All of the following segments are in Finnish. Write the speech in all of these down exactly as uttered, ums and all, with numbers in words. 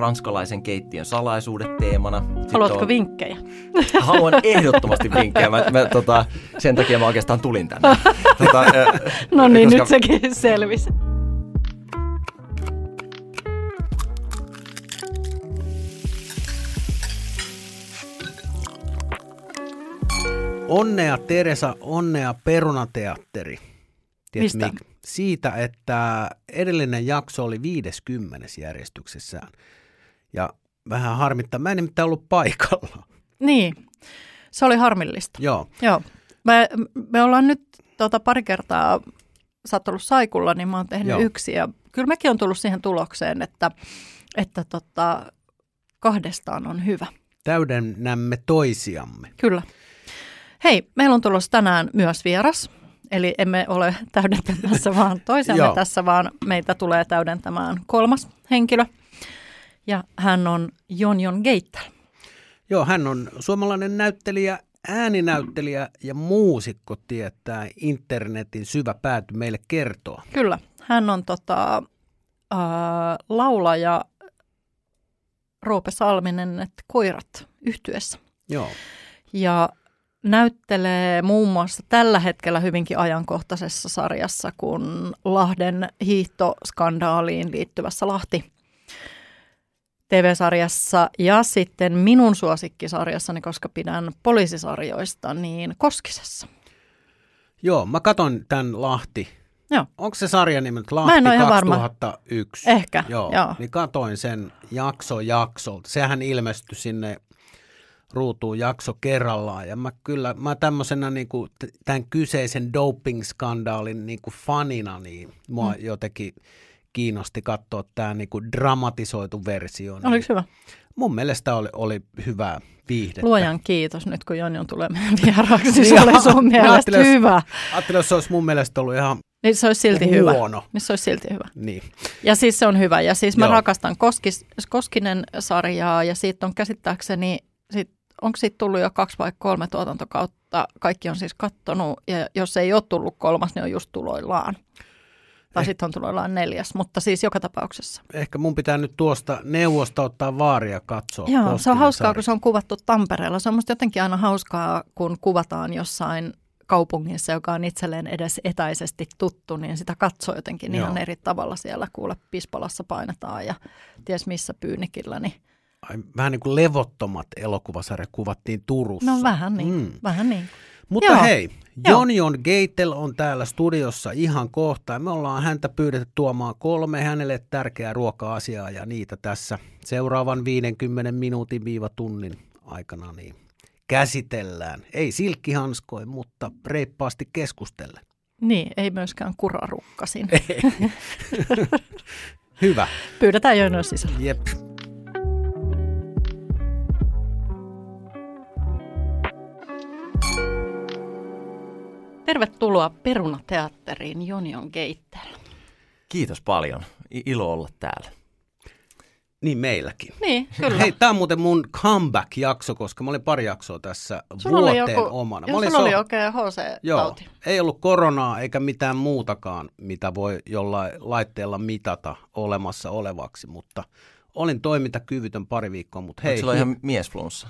ranskalaisen keittiön salaisuudet teemana. Sitten haluatko on... vinkkejä? Haluan ehdottomasti vinkkejä. Mä, mä, tota, sen takia mä oikeastaan tulin tänne. Tota, no niin, koska... nyt sekin selvisi. Onnea Teresa, onnea Perunateatteri. Tiedät, mik, siitä, että edellinen jakso oli viideskymmenes järjestyksessään. Ja vähän harmittaa. Mä en nimittäin ollut paikalla. Niin, se oli harmillista. Joo. Joo. Me, me ollaan nyt tota, pari kertaa, sä oot ollut saikulla, niin mä oon tehnyt Joo. yksi. Ja kyllä mäkin on tullut siihen tulokseen, että, että tota, kahdestaan on hyvä. Täydennämme toisiamme. Kyllä. Hei, meillä on tulossa tänään myös vieras, eli emme ole täydentämässä vaan toisemme tässä, vaan meitä tulee täydentämään kolmas henkilö, ja hän on Jon-Jon Geitel. Joo, hän on suomalainen näyttelijä, ääninäyttelijä ja muusikko, tietää internetin syvä pääty meille kertoa. Kyllä, hän on tota, äh, laulaja Roope Salminen et koirat yhtyeessä. Joo. Ja näyttelee muun muassa tällä hetkellä hyvinkin ajankohtaisessa sarjassa, kun Lahden hiihtoskandaaliin liittyvässä Lahti T V-sarjassa ja sitten minun suosikkisarjassani, koska pidän poliisisarjoista, niin Koskisessa. Joo, mä katson tämän Lahti. Joo. Onko se sarja nimeltä Lahti kaksituhattayksi? Varma. Ehkä, joo. joo. Niin katoin sen jakso jaksolta. Sehän ilmestyi sinne ruutuun jakso kerrallaan, ja mä kyllä, mä tämmöisenä niin kuin tämän kyseisen doping-skandaalin niin kuin fanina, niin mua mm. jotenkin kiinnosti katsoa tämä niin kuin dramatisoitu versio. Oliko niin, hyvä? Mun mielestä oli, oli hyvää viihdettä. Luojan kiitos nyt, kun Jon-Jon tulee meidän vieraaksi, niin se oli sun mielestä hyvä. Ajattelin, jos se olisi mun mielestä ollut ihan niin se olisi silti hyvä. Se olisi silti hyvä. Niin. Ja siis se on hyvä, ja siis mä Joo. rakastan Koskis, Koskinen-sarjaa, ja siitä on käsittääkseni sit onko siitä tullut jo kaksi vai kolme tuotantokautta? Kaikki on siis kattonut, ja jos ei ole tullut kolmas, niin on just tuloillaan. Tai eh. sitten on tuloillaan neljäs, mutta siis joka tapauksessa. Ehkä mun pitää nyt tuosta neuvosta ottaa vaaria katsoa. Joo, se on hauskaa, sarja. Kun se on kuvattu Tampereella. Se on musta jotenkin aina hauskaa, kun kuvataan jossain kaupungissa, joka on itselleen edes etäisesti tuttu, niin sitä katsoo jotenkin Joo. ihan eri tavalla siellä. Kuule, Pispalassa painetaan ja ties missä Pyynikillä, niin... Vähän niin kuin levottomat elokuvasarja kuvattiin Turussa. No vähän niin, mm. vähän niin. Mutta Joo. hei, Jon-Jon Geitel on täällä studiossa ihan kohta. Me ollaan häntä pyydetty tuomaan kolme hänelle tärkeää ruoka-asiaa ja niitä tässä seuraavan viidenkymmenen minuutin viiva tunnin aikana niin käsitellään. Ei silkkihanskoin, mutta reippaasti keskustellen. Niin, ei myöskään kurarukkasin. Hyvä. Pyydetään Jon-Jon sisällä. Jep. Tervetuloa Perunateatteriin, Jon-Jon Geitel. Kiitos paljon. Ilo olla täällä. Niin meilläkin. Niin, kyllä. Hei, tämä on muuten mun comeback-jakso, koska mä olin pari jaksoa tässä sulla vuoteen joku, omana. Joo, sulla so... oli oikein H C-tauti. Ei ollut koronaa eikä mitään muutakaan, mitä voi jollain laitteella mitata olemassa olevaksi, mutta... Olin toimintakyvytön pari viikkoa, mutta hei. Sillä on ihan miesflunssa.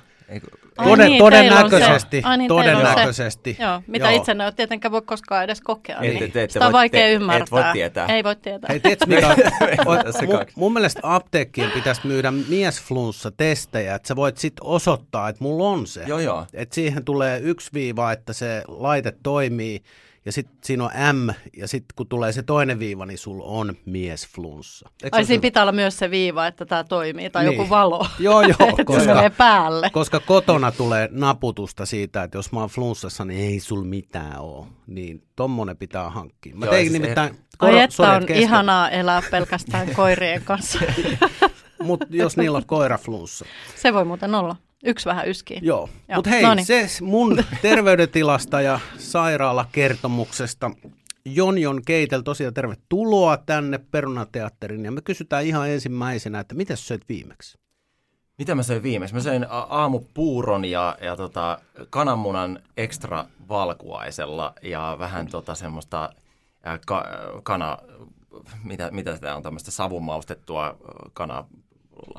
Toden, niin, todennäköisesti. Ai niin, todennäköisesti. Joo, mitä Joo. itse en ole tietenkään voi koskaan edes kokea. Niin. Te, te, te Sitä on vaikea te, ymmärtää. Et voi tietää. Ei voi tietää. Hei, tiedätkö, mitä, mun, mun mielestä apteekkiin pitäisi myydä miesflunssatestejä, että sä voit sitten osoittaa, että mulla on se. Joo, jo. Että siihen tulee yksi viiva, että se laite toimii. Ja sitten siinä on M, ja sitten kun tulee se toinen viiva, niin sulla on miesflunssa. Eikö Ai siinä pitää olla myös se viiva, että tämä toimii, tai niin. joku valo, joo, joo, että koska, se menee päälle. Koska kotona tulee naputusta siitä, että jos mä oon flunssassa, niin ei sulla mitään ole. Niin tommonen pitää hankkia. Mä joo, tein siis nimittäin... Ei... Kor- Ai että sorry, on kestä. Ihanaa elää pelkästään koirien kanssa. Mutta jos niillä on koiraflunssa. Se voi muuten olla. Yksi vähän yskii. Joo, Joo. mutta hei, Noniin. se mun terveydentilasta ja sairaalakertomuksesta. Jon-Jon Geitel, tosiaan tervetuloa tänne Perunateatteriin. Ja me kysytään ihan ensimmäisenä, että mitä sä söit viimeksi? Mitä mä söin viimeksi? Mä söin aamupuuron ja, ja tota, kananmunan ekstra valkuaisella ja vähän tota semmoista äh, ka, kana, mitä, mitä sitä on, tämmöistä savumaustettua kanaa.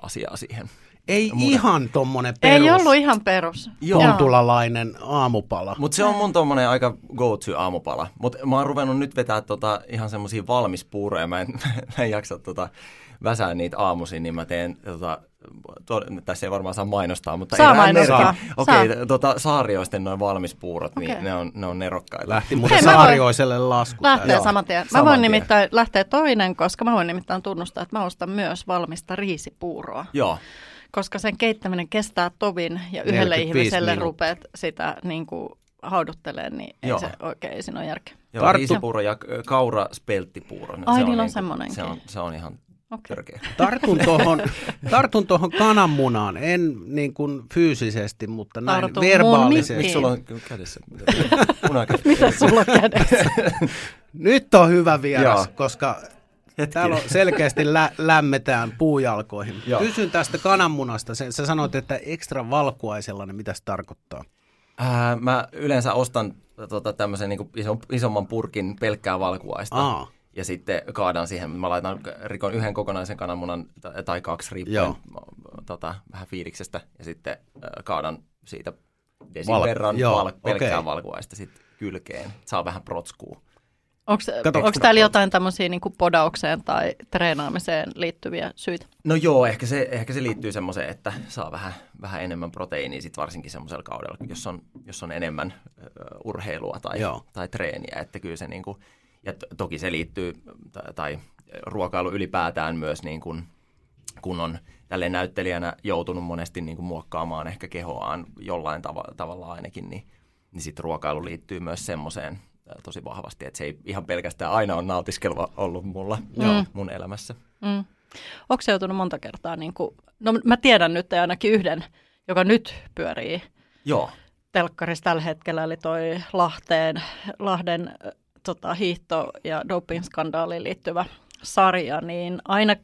asiaa siihen. Ei mun... ihan tommonen perus. Ei ollut ihan perus. Kontulalainen aamupala. Mutta se on mun tommonen aika go-to aamupala. Mutta mä oon ruvennut nyt vetää tota ihan semmosia valmispuureja. Mä en, mä en jaksa tota väsää niitä aamuisin, niin mä teen... Tota, to, tässä ei varmaan saa mainostaa, mutta... Saa mainostaa. Okei, okay, tota, saarioisten noin valmispuurot, okay. niin ne on, ne on nerokkaita. Lähti muuten Hei, saarioiselle lasku. Lähtee saman tien. Mä voin nimittäin lähteä toinen, koska mä voin nimittäin tunnustaa, että mä ostan myös valmista riisipuuroa. Joo. Koska sen keittäminen kestää tovin ja yhdelle ihmiselle minuut. rupeat sitä niin kuin haudutteleen, niin ei Joo. se oikein siinä ole järkeä. Joo, riisipuuro ja kauraspelttipuuro. Ai, se on niillä on semmoinenkin. Se on, se on ihan... Okay. Tartun tuohon tartun tohon kananmunaan, en niin kuin fyysisesti, mutta näin Tartu verbaalisesti. Miksi sulla on kädessä? Mitä sulla kädessä? Nyt on hyvä vieras, koska Hetki. täällä on selkeästi lä- lämmetään puujalkoihin. Joo. Kysyn tästä kananmunasta. Sä sanoit, että ekstra valkuaisella, niin mitä se tarkoittaa? Äh, mä yleensä ostan tota, tämmöisen niin kuin iso, isomman purkin pelkkää valkuaista. Aa. Ja sitten kaadan siihen, mä laitan, rikon yhden kokonaisen kananmunan tai kaksi riippuen tota, vähän fiiliksestä. Ja sitten kaadan siitä desin Val- verran val- pelkkää okay. valkuaista sitten kylkeen. Saa vähän protskuu. Onko täällä jotain tämmöisiä niin kuin podaukseen tai treenaamiseen liittyviä syitä? No joo, ehkä se, ehkä se liittyy semmoiseen, että saa vähän, vähän enemmän proteiiniä sit varsinkin semmoisella kaudella, jos on, jos on enemmän uh, urheilua tai, tai treeniä. Että kyllä se niin kuin... Ja to- toki se liittyy, tai, tai ruokailu ylipäätään myös, niin kun, kun on tälleen näyttelijänä joutunut monesti niin kun muokkaamaan ehkä kehoaan jollain tav- tavalla ainakin, niin, niin sitten ruokailu liittyy myös semmoiseen tosi vahvasti, että se ei ihan pelkästään aina ole nautiskelva ollut mulla, mm. mun elämässä. Mm. Onko se joutunut monta kertaa, niin kun, no mä tiedän nyt ainakin yhden, joka nyt pyörii Joo. telkkarissa tällä hetkellä, eli toi Lahteen, Lahden... Tota, hiihto- ja doping-skandaaliin liittyvä sarja, niin aina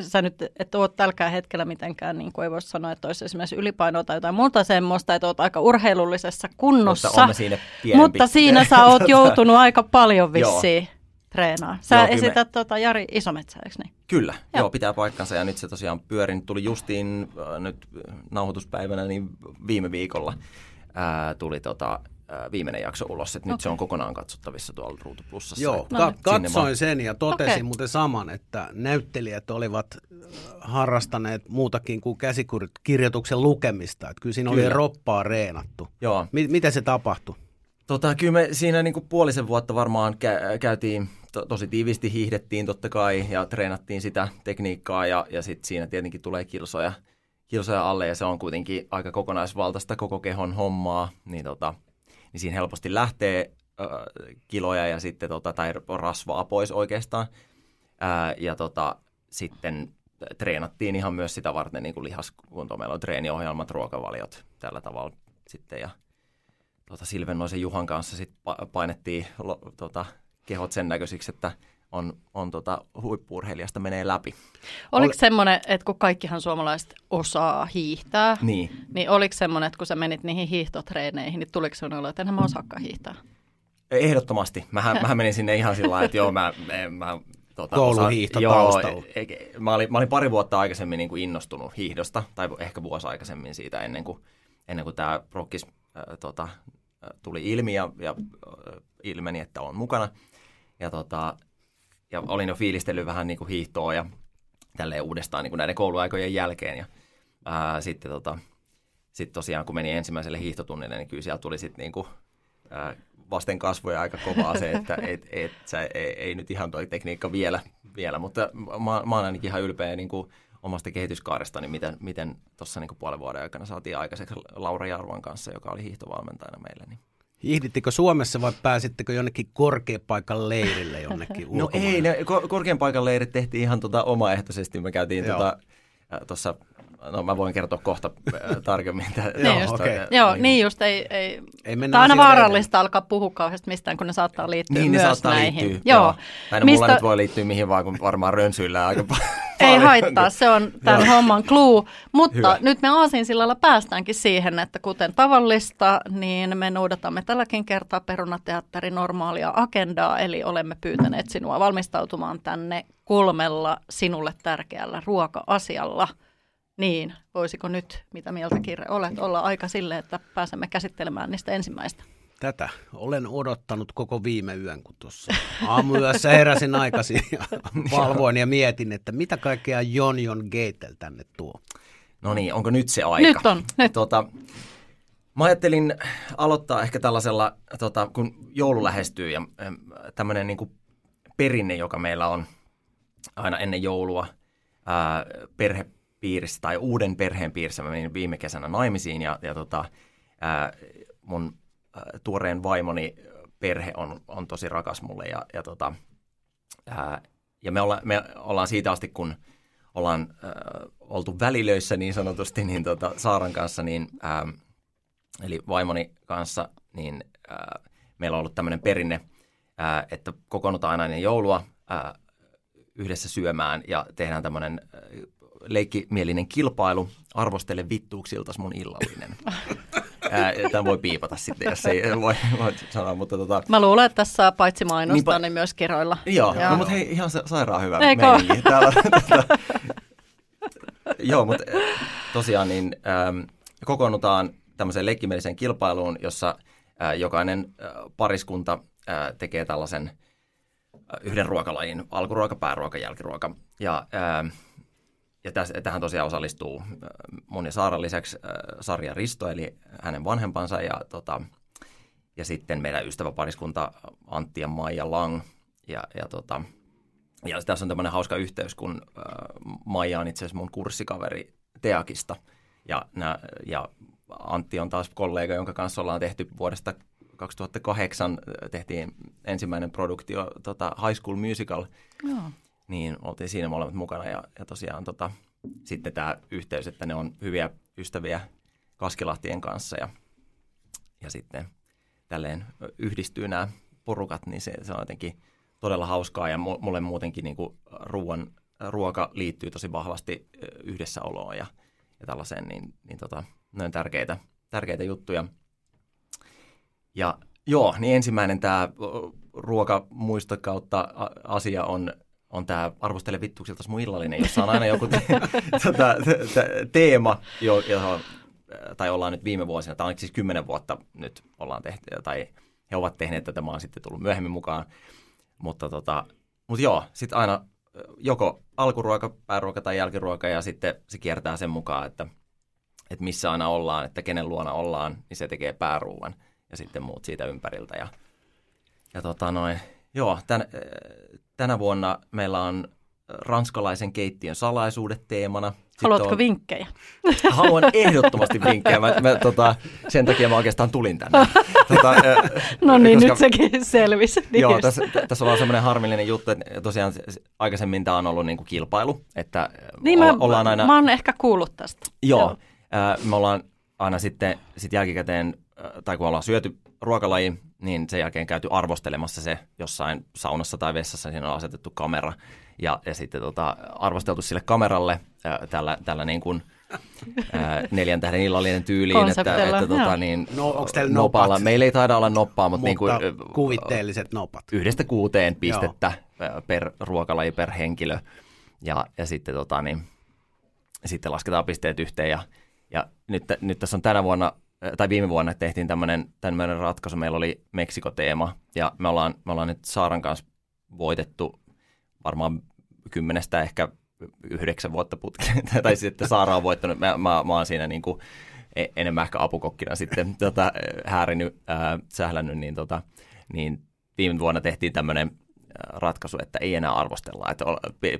sä nyt et ole tälläkään hetkellä mitenkään, niin kuin ei voi sanoa, että olisi esimerkiksi ylipainoa tai jotain muuta semmoista, että oot aika urheilullisessa kunnossa, mutta siinä, mutta siinä sä oot joutunut aika paljon vissiin treenaamaan. Sä joo, esität me... tota, Jari Isometsä, eikö niin? Kyllä, joo. joo, pitää paikkansa ja nyt se tosiaan pyörin, tuli justiin äh, nyt nauhoituspäivänä, niin viime viikolla äh, tuli tota... viimeinen jakso ulos, että okay. nyt se on kokonaan katsottavissa tuolla Ruutuplussassa. Joo, ka- katsoin vaan... sen ja totesin okay. muuten saman, että näyttelijät olivat harrastaneet muutakin kuin käsikirjoituksen lukemista. Että kyllä siinä kyllä. oli roppaa reenattu. Joo. M- miten se tapahtui? Tota, kyllä me siinä niin kuin puolisen vuotta varmaan kä- käytiin, to- tosi tiiviisti hiihdettiin totta kai ja treenattiin sitä tekniikkaa ja, ja sitten siinä tietenkin tulee kilsoja, kilsoja alle ja se on kuitenkin aika kokonaisvaltaista koko kehon hommaa, niin tota... niin siinä helposti lähtee äh, kiloja ja sitten, tota, tai rasvaa pois oikeastaan. Äh, ja tota, sitten treenattiin ihan myös sitä varten niin kuin lihaskuntoa. Meillä on treeniohjelmat, ruokavaliot tällä tavalla sitten. Ja tota, Silvennoisen Juhan kanssa sit pa- painettiin lo, tota, kehot sen näköisiksi, että on, on tota, huippu-urheilijasta menee läpi. Oliko Ol- semmoinen, että kun kaikkihan suomalaiset osaa hiihtää, niin, niin oliko semmoinen, että kun sä menit niihin hiihtotreeneihin, niin tuliko semmoinen olo, että enhän mä osaakaan hiihtää? Ehdottomasti. Mähän, mähän menin sinne ihan sillä lailla, että joo, mä... mä tota, kouluhiihto taustalla. Mä, mä olin pari vuotta aikaisemmin niin kuin innostunut hiihdosta, tai ehkä vuosi aikaisemmin siitä, ennen kuin, ennen kuin tämä prokkis äh, tota, tuli ilmi ja, ja äh, ilmeni, että on mukana. Ja tota... Ja olin jo fiilistellyt vähän niin kuin hiihtoa ja tälleen uudestaan niin kuin näiden kouluaikojen jälkeen. Ja, ää, sitten tota, sit tosiaan kun menin ensimmäiselle hiihtotunnille, niin kyllä siellä tuli sitten niin kuin, ää, vasten kasvoja aika kovaa se, että et, et, sä, ei, ei nyt ihan toi tekniikka vielä. vielä. Mutta mä, mä oon ainakin ihan ylpeä niin kuin omasta kehityskaarestani, miten, miten tuossa niin kuin puolen vuoden aikana saatiin aikaiseksi Laura Jarvan kanssa, joka oli hiihtovalmentajana meillä. Niin. Hiihdittikö Suomessa vai pääsittekö jonnekin korkean paikan leirille jonnekin ulkomaille? No ei, ne ko- korkean paikan leirit tehtiin ihan tota omaehtoisesti. Me käytiin tuossa, tota, no mä voin kertoa kohta tarkemmin. Tämän, niin just, okay. Joo, niin just ei, ei, ei tämä on aina vaarallista edellä. Alkaa puhua kauheasti mistään, kun ne saattaa liittyä niin, myös saattaa näihin. Liittyä, joo. Joo. Aina Mistä... mulla nyt voi liittyä mihin vaan, kun varmaan rönsyillään aika paljon. Ei haittaa, se on tämän homman clue, mutta hyvä. Nyt me aasinsillalla päästäänkin siihen, että kuten tavallista, niin me noudatamme tälläkin kertaa Perunateatterin normaalia agendaa, eli olemme pyytäneet sinua valmistautumaan tänne kolmella sinulle tärkeällä ruoka-asialla. Niin, voisiko nyt, mitä mieltä Kirre olet, olla aika sille, että pääsemme käsittelemään niistä ensimmäistä? Tätä olen odottanut koko viime yön, kun tuossa aamuyössä heräsin aikaisin ja valvoin ja mietin, että mitä kaikkea Jon-Jon Geitel tänne tuo. No niin, onko nyt se aika? Nyt on, nyt. Tuota, mä ajattelin aloittaa ehkä tällaisella, tuota, kun joulu lähestyy ja tämmöinen niin kuin perinne, joka meillä on aina ennen joulua ää, perhepiirissä tai uuden perheen piirissä. Mä menin viime kesänä naimisiin ja, ja tota, ää, mun ää, tuoreen vaimoni perhe on, on tosi rakas mulle ja, ja, tota, ää, ja me, olla, me ollaan siitä asti, kun ollaan ää, oltu välilöissä niin sanotusti niin tota, Saaran kanssa, niin, ää, eli vaimoni kanssa, niin ää, meillä on ollut tämmöinen perinne, ää, että kokoonnutaan aina ennen joulua ää, yhdessä syömään ja tehdään tämmöinen leikkimielinen kilpailu, arvostele vittuuksiltas mun illallinen. Tämä voi piipata sitten, jos ei voi, voi sanoa, mutta tota... Mä luulen, että tässä saa paitsi mainostaa, niin, pa... niin myös keroilla. Joo, joo. No, mutta hei, ihan sairaan hyvä meininki. Täällä, tota... Joo, mutta tosiaan niin ähm, kokoonnutaan tämmöiseen leikkimieliseen kilpailuun, jossa äh, jokainen äh, pariskunta äh, tekee tällaisen yhden ruokalajin, alkuruoka, pääruoka, jälkiruoka. Ja, ää, ja täs, tähän tosiaan osallistuu mun ja Saaran lisäksi ää, Sarja Risto, eli hänen vanhempansa, ja, tota, ja sitten meidän ystäväpariskunta Antti ja Maija Lang. Ja, ja, tota, ja tässä on tämmöinen hauska yhteys, kun ää, Maija on itse asiassa mun kurssikaveri Teakista, ja, nää, ja Antti on taas kollega, jonka kanssa ollaan tehty vuodesta kaksituhattakahdeksan tehtiin ensimmäinen produktio tota, High School Musical, joo. Niin oltiin siinä molemmat mukana ja, ja tosiaan tota, sitten tämä yhteys, että ne on hyviä ystäviä Kaskilahtien kanssa ja, ja sitten tälleen yhdistyy nämä porukat, niin se, se on jotenkin todella hauskaa ja mulle muutenkin niin kuin ruoan, ruoka liittyy tosi vahvasti yhdessäoloon ja, ja tällaiseen, niin, niin tota, ne on tärkeitä, tärkeitä juttuja. Ja joo, niin ensimmäinen tämä ruokamuisto kautta asia on, on tämä arvostele vittuksilta mun illallinen, jossa on aina joku te- tota, te- te- teema, jo- johon, tai ollaan nyt viime vuosina, tai siis kymmenen vuotta nyt ollaan tehty, tai he ovat tehneet tätä, mä oon sitten tullut myöhemmin mukaan. Mutta tota, mut joo, sitten aina joko alkuruoka, pääruoka tai jälkiruoka, ja sitten se kiertää sen mukaan, että, että missä aina ollaan, että kenen luona ollaan, niin se tekee pääruuan. Ja sitten muut siitä ympäriltä. Ja, ja tota noin, joo, tän, tänä vuonna meillä on ranskalaisen keittiön salaisuudet teemana. Haluatko on... vinkkejä? Haluan ehdottomasti vinkkejä. Mä, mä, tota, sen takia mä oikeastaan tulin tänne. Tota, no niin, koska... nyt sekin selvisi. Joo, tässä täs on semmoinen harmillinen juttu, että tosiaan aikaisemmin tämä on ollut niinku kilpailu. Että niin o- mä, ollaan aina... mä oon ehkä kuullut tästä. Joo, joo. Äh, me ollaan aina sitten sit jälkikäteen... tai kun ollaan syöty ruokalaji, niin sen jälkeen käyty arvostelemassa se jossain saunassa tai vessassa, siinä on asetettu kamera. Ja, ja sitten tota, arvosteltu sille kameralle ää, tällä, tällä niin kuin, ää, neljän tähden illallinen tyyliin. Että, että, tota, niin, no onko teillä nopalla? Meillä ei taida olla noppaa, mutta, mutta niin kuin, kuvitteelliset nopat. Yhdestä kuuteen pistettä joo. Per ruokalaji per henkilö. Ja, ja sitten, tota, niin, sitten lasketaan pisteet yhteen. Ja, ja nyt, nyt tässä on tänä vuonna... tai viime vuonna tehtiin tämmöinen ratkaisu, meillä oli Meksiko-teema, ja me ollaan, me ollaan nyt Saaran kanssa voitettu varmaan kymmenestä ehkä yhdeksän vuotta putkeen, tai sitten Saara on voittanut, mä, mä, mä oon siinä niin kuin enemmän ehkä apukokkina sitten tota, häärinyt, äh, sählännyt, niin, tota, niin viime vuonna tehtiin tämmöinen ratkaisu, että ei enää arvostella. Että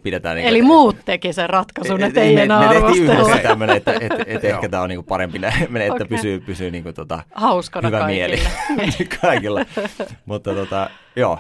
pidetään niin, eli että, muut teki sen ratkaisun, että ei me, enää me arvostella. Me tehtiin tämmöinen, että et, et, et ehkä tämä on niinku parempi, että okay. pysyy, pysyy niinku tota hauskana hyvä kaikille. Mieli kaikilla. Mutta tota, joo,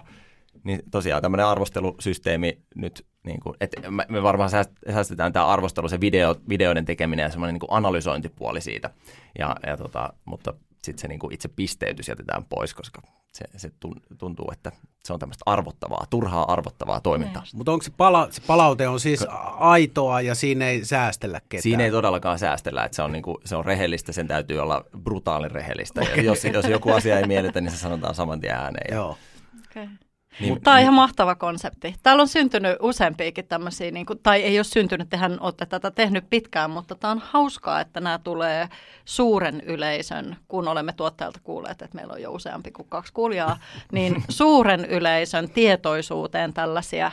niin tosiaan tämmöinen arvostelusysteemi nyt, niinku, että me varmaan säästetään tämä arvostelu, se video, videoiden tekeminen ja semmoinen niinku analysointipuoli siitä. Ja, ja tota, mutta sitten se niinku itse pisteytys jätetään pois, koska... Se, se tuntuu, että se on tämmöistä arvottavaa, turhaa arvottavaa toimintaa. Mutta onko se, pala- se palaute on siis aitoa ja siinä ei säästellä ketään? Siinä ei todellakaan säästellä, että se on, niinku, se on rehellistä, sen täytyy olla brutaalin rehellistä. Okay. Jos, jos joku asia ei miellytä, niin se sanotaan saman tien ääneen. Joo. Okay. Niin, tämä on niin. ihan mahtava konsepti. Täällä on syntynyt useampiakin tämmöisiä, niin kuin, tai ei ole syntynyt, tehän olette tätä tehnyt pitkään, mutta tämä on hauskaa, että nämä tulee suuren yleisön, kun olemme tuottajalta kuulleet, että meillä on jo useampi kuin kaksi kuulijaa, niin suuren yleisön tietoisuuteen tällaisia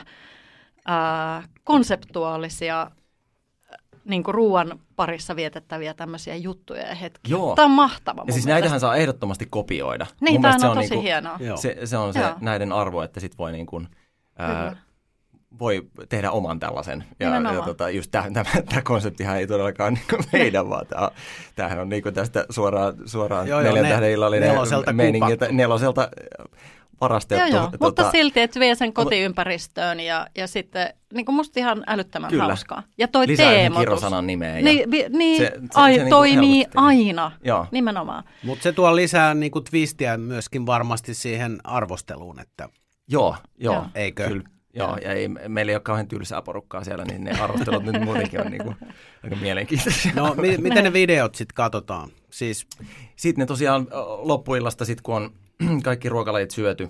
ää, konseptuaalisia niin kuin ruoan parissa vietettäviä tämmöisiä juttuja ja hetkiä. Joo. Tämä on mahtava. Ja siis mielestä. Näitähän saa ehdottomasti kopioida. Niin, tämä on, on tosi niinku, hienoa. Se, se on se Joo. näiden arvo, että sit voi, niinku, ää, voi tehdä oman tällaisen. Ja, ja tota, just tämä konseptihan ei todellakaan niinku meidän, vaan tää, tämähän on niinku tästä suoraan, suoraan joo, neljän tähden illallinen meiningiltä neloselta parastettu. Joo, joo. Tuota, mutta silti, että vie sen kotiympäristöön ja, ja sitten niin kuin musta ihan älyttömän kyllä. hauskaa. Ja toi lisää teemotus. Kirjosanan nimeä. Niin, vi, niin se, se, ai, se, se toimii niin aina, joo. nimenomaan. Mutta se tuo lisää niin kuin twistiä myöskin varmasti siihen arvosteluun, että joo, joo. joo. eikö? Kyllä. Joo, ja ei, meillä ei ole kauhean tylsää porukkaa siellä, niin ne arvostelut nyt muutenkin on niinku, aika mielenkiintoisia. No, mi- miten ne videot sitten katsotaan? Siis... Sitten ne tosiaan loppuillasta, sit, kun on kaikki ruokalajit syöty,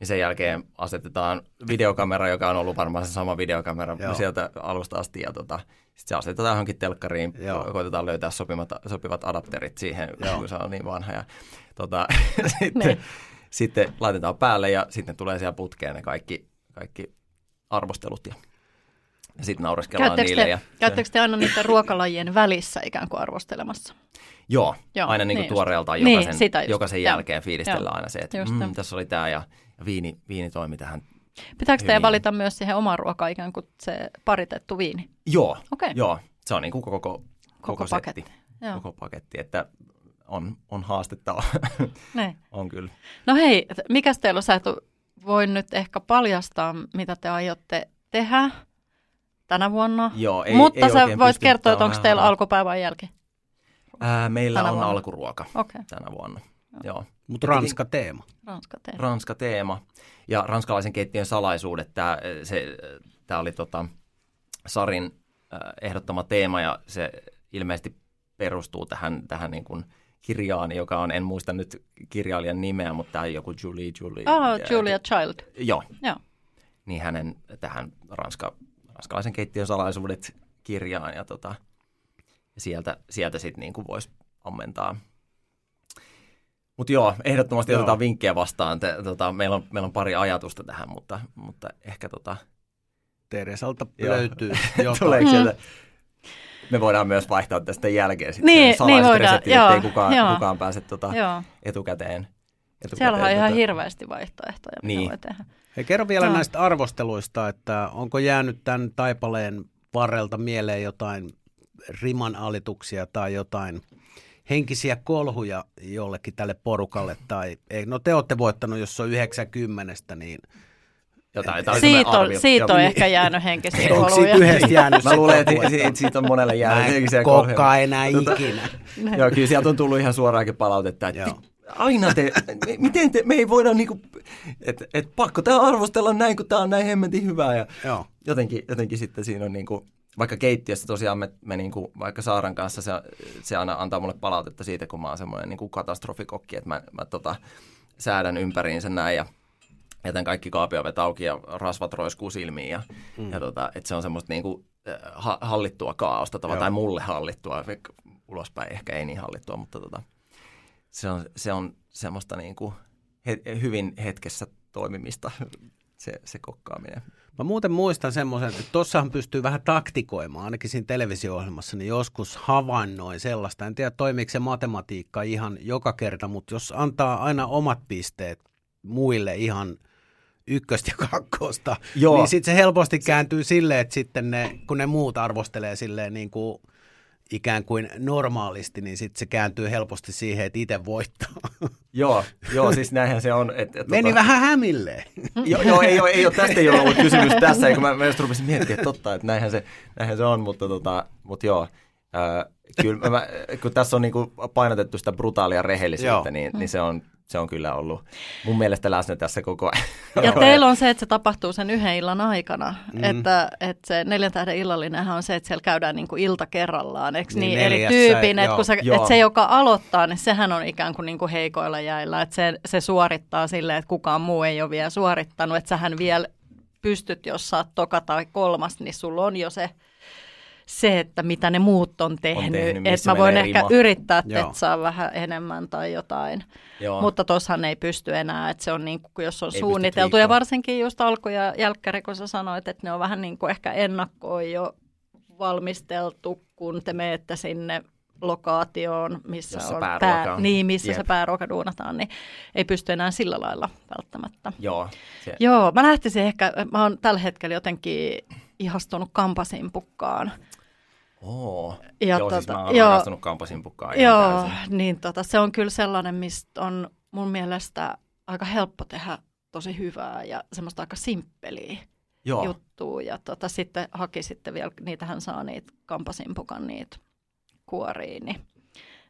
niin sen jälkeen asetetaan videokamera, joka on ollut varmaan se sama videokamera Joo. sieltä alusta asti. Ja tota, sitten se asetetaan johonkin telkkariin, Joo. koitetaan löytää sopimat, sopivat adapterit siihen, Joo. kun se on niin vanha. Ja, tota, sitten, sitten laitetaan päälle ja sitten tulee siellä putkeen ne kaikki, kaikki arvostelut ja, ja sitten naureskellaan niille. Te, ja käyttekö te aina niitä ruokalajien välissä ikään kuin arvostelemassa? Joo, Joo, aina niin kuin niin tuoreeltaan jokaisen, niin, jokaisen jälkeen fiilistellään aina se, että mm, tässä oli tämä ja viini, viini toimi tähän. Pitääkö teidän valita myös siihen omaan ruokaan ikään kuin se paritettu viini? Joo, okay. joo. se on niin kuin koko, koko, koko paketti. Joo. Koko paketti, että on, on haastettava. on kyllä. No hei, mikäs teillä on? Sä et voi nyt ehkä paljastaa, mitä te aiotte tehdä tänä vuonna. Joo, ei, mutta ei sä voit kertoa, että onko teillä alkupää vai jälkeen? Ää, meillä tänä on vuonna. Alkuruoka okay. tänä vuonna. Joo. Mutta ranska teema. ranska teema. Ranska teema. Ja ranskalaisen keittiön salaisuudet. Tämä, se, tämä oli tota, Sarin ehdottama teema ja se ilmeisesti perustuu tähän, tähän niin kuin kirjaan, joka on, en muista nyt kirjailijan nimeä, mutta tämä on joku Julie, Julie. Oh, Julia Child. Joo. Joo. Niin hänen tähän ranska, ranskalaisen keittiön salaisuudet kirjaan ja tota... Sieltä, sieltä sitten niin kuin voisi ammentaa. Mutta joo, ehdottomasti joo. otetaan vinkkejä vastaan. Te, tota, meillä, on, meillä on pari ajatusta tähän, mutta, mutta ehkä... Tota... Teresalta löytyy jotain. Mm. Me voidaan myös vaihtaa tästä jälkeen sitten niin, salaiset niin reseptit, ettei kukaan, kukaan pääse tota etukäteen. etukäteen Siellä on tota... ihan hirveästi vaihtoehtoja, mitä niin. voi tehdä. Hei, kerro vielä no. näistä arvosteluista, että onko jäänyt tämän taipaleen varrelta mieleen jotain... rimanalituksia tai jotain henkisiä kolhuja jollekin tälle porukalle tai ei, no te olette voittanut, jos on yhdeksänkymmentä, niin jotain, jotain siitä on, siitä on ehkä jäänyt henkisiä kolhuja. Onko siitä yhdessä jäänyt? Mä luulen, että siitä, siitä on monelle jäänyt Näin henkisiä kolhuja. Mä en kokkaa enää ikinä. Tota, joo, kyllä sieltä on tullut ihan suoraankin palautetta, että joo. Aina te, me, miten te, me ei voida niinku, että et, pakko tää arvostella näin, kun tää on näin hemmetin hyvää ja joo. Jotenkin, jotenkin sitten siinä on niinku vaikka keittiössä tosiaan me, me niinku, vaikka Saaran kanssa se, se aina antaa mulle palautetta siitä, kun mä oon semmoinen niinku katastrofikokki, että mä, mä tota, säädän ympäriinsä näin ja jätän kaikki kaapiovet auki ja rasvat roiskuu silmiin. Ja, mm. ja tota, että se on semmoista niinku, ha, hallittua kaaosta tai mulle hallittua, ulospäin ehkä ei niin hallittua, mutta tota, se, on, se on semmoista niinku, he, hyvin hetkessä toimimista se, se kokkaaminen. Mä muuten muistan semmoisen, että tuossahan pystyy vähän taktikoimaan, ainakin siinä televisio-ohjelmassa, niin joskus havainnoin sellaista. En tiedä, toimiiko se matematiikka ihan joka kerta, mutta jos antaa aina omat pisteet muille ihan ykköstä ja kakkosta, Joo. niin sitten se helposti kääntyy silleen, että sitten ne, kun ne muut arvostelee silleen niin kuin ikään kuin normaalisti, niin sitten se kääntyy helposti siihen, että itse voittaa. Joo, joo, siis näinhän se on. Et, et, Meni tota... vähän hämilleen. Joo, jo, ei, ei ole tästä ei ole ollut kysymys tässä, eikä mä, mä just rupesin miettimään, että totta, että näinhän se, näinhän se on, mutta tota, mut joo. Äh, kyllä mä, kun tässä on niinku painotettu sitä brutaalia rehellisyyttä, niin, niin se on Se on kyllä ollut mun mielestä läsnä tässä koko ajan. Ja teillä on se, että se tapahtuu sen yhden illan aikana. Mm. Että, että se neljän tähden illallinenhan on se, että siellä käydään niin kuin ilta kerrallaan. Eikö niin, niin eli tyypin, että, kun sä, että se, joka aloittaa, niin sehän on ikään kuin, niin kuin heikoilla jäillä. Että se, se suorittaa silleen, että kukaan muu ei ole vielä suorittanut. Että sähän vielä pystyt, jos sä oot toka tai kolmas, niin sulla on jo se... Se, että mitä ne muut on tehnyt, on tehnyt että mä voin ehkä rima. yrittää tetsaa vähän enemmän tai jotain, Joo. mutta tossahan ei pysty enää, että se on niin kuin, jos on ei suunniteltu ja varsinkin just alku- ja jälkkäri, kun sä sanoit, että ne on vähän niin kuin ehkä ennakkoon jo valmisteltu, kun te menette sinne lokaatioon, missä Jossa on pääruoka. Pää, niin, missä yep. se pääruoka duunataan, niin ei pysty enää sillä lailla välttämättä. Joo. Se. Joo, mä lähtisin ehkä, mä oon tällä hetkellä jotenkin ihastunut kampasimpukkaan. Oh. Joo, tota, siis mä oon rakastunut kampasimpukkaan. Joo, niin tota, se on kyllä sellainen, mistä on mun mielestä aika helppo tehdä tosi hyvää ja semmoista aika simppeliä Joo. juttua. Ja tota, sitten haki sitten vielä, niitähän saa niitä kampasimpukan niitä kuoria, niin,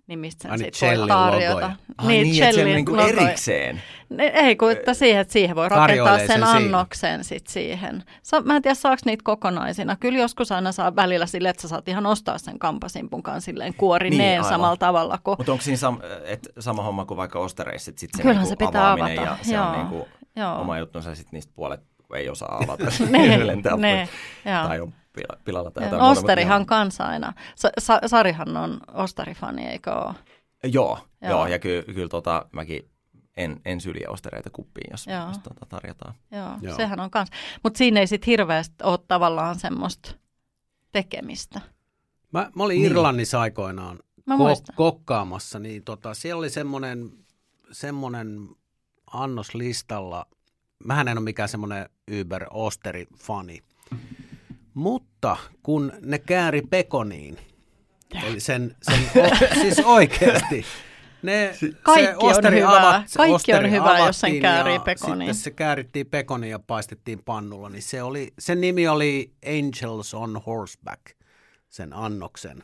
niin mistä sen sitten voi tarjota. Ai niin, niin että niin kuin erikseen. Ei, kun että siihen, että siihen voi rakentaa sen, sen annoksen sitten siihen. Sa, mä en tiedä, saako niitä kokonaisina. Kyllä joskus aina saa välillä silleen, että sä saat ihan ostaa sen kampasimpunkaan silleen kuorineen niin, samalla tavalla. Kun... Mutta onko siinä sam, et, sama homma kuin vaikka ostereissa, että sitten se, niinku se pitää avaaminen avata. Ja se Joo. on niinku oma juttunsa, sitten niistä puolet ei osaa avata. ne, lentää, ne, tai on pilalla tai jotain. Osterihan kanssa aina. Sa- Sarihan on ostarifani, eikö ole? Joo, joo. joo ja kyllä ky- tota, mäkin en, en sylje ostereita kuppiin, jos, jos tota tarjotaan. Joo, joo, sehän on kanssa. Mutta siinä ei sitten hirveästi ole tavallaan semmoista tekemistä. Mä, mä olin niin. Irlannissa aikoinaan ko- kokkaamassa, niin tota, siellä oli semmoinen, semmoinen annos listalla. Mähän en ole mikään semmoinen Uber-osterifani. Mutta kun ne kääri pekoniin, eli sen, sen o, siis oikeasti, ne, se osteri, avat, se Kaikki osteri on hyvä, jos sen käärii pekoniin. Sitten se käärittiin pekoniin ja paistettiin pannulla, niin se oli, sen nimi oli Angels on Horseback, sen annoksen.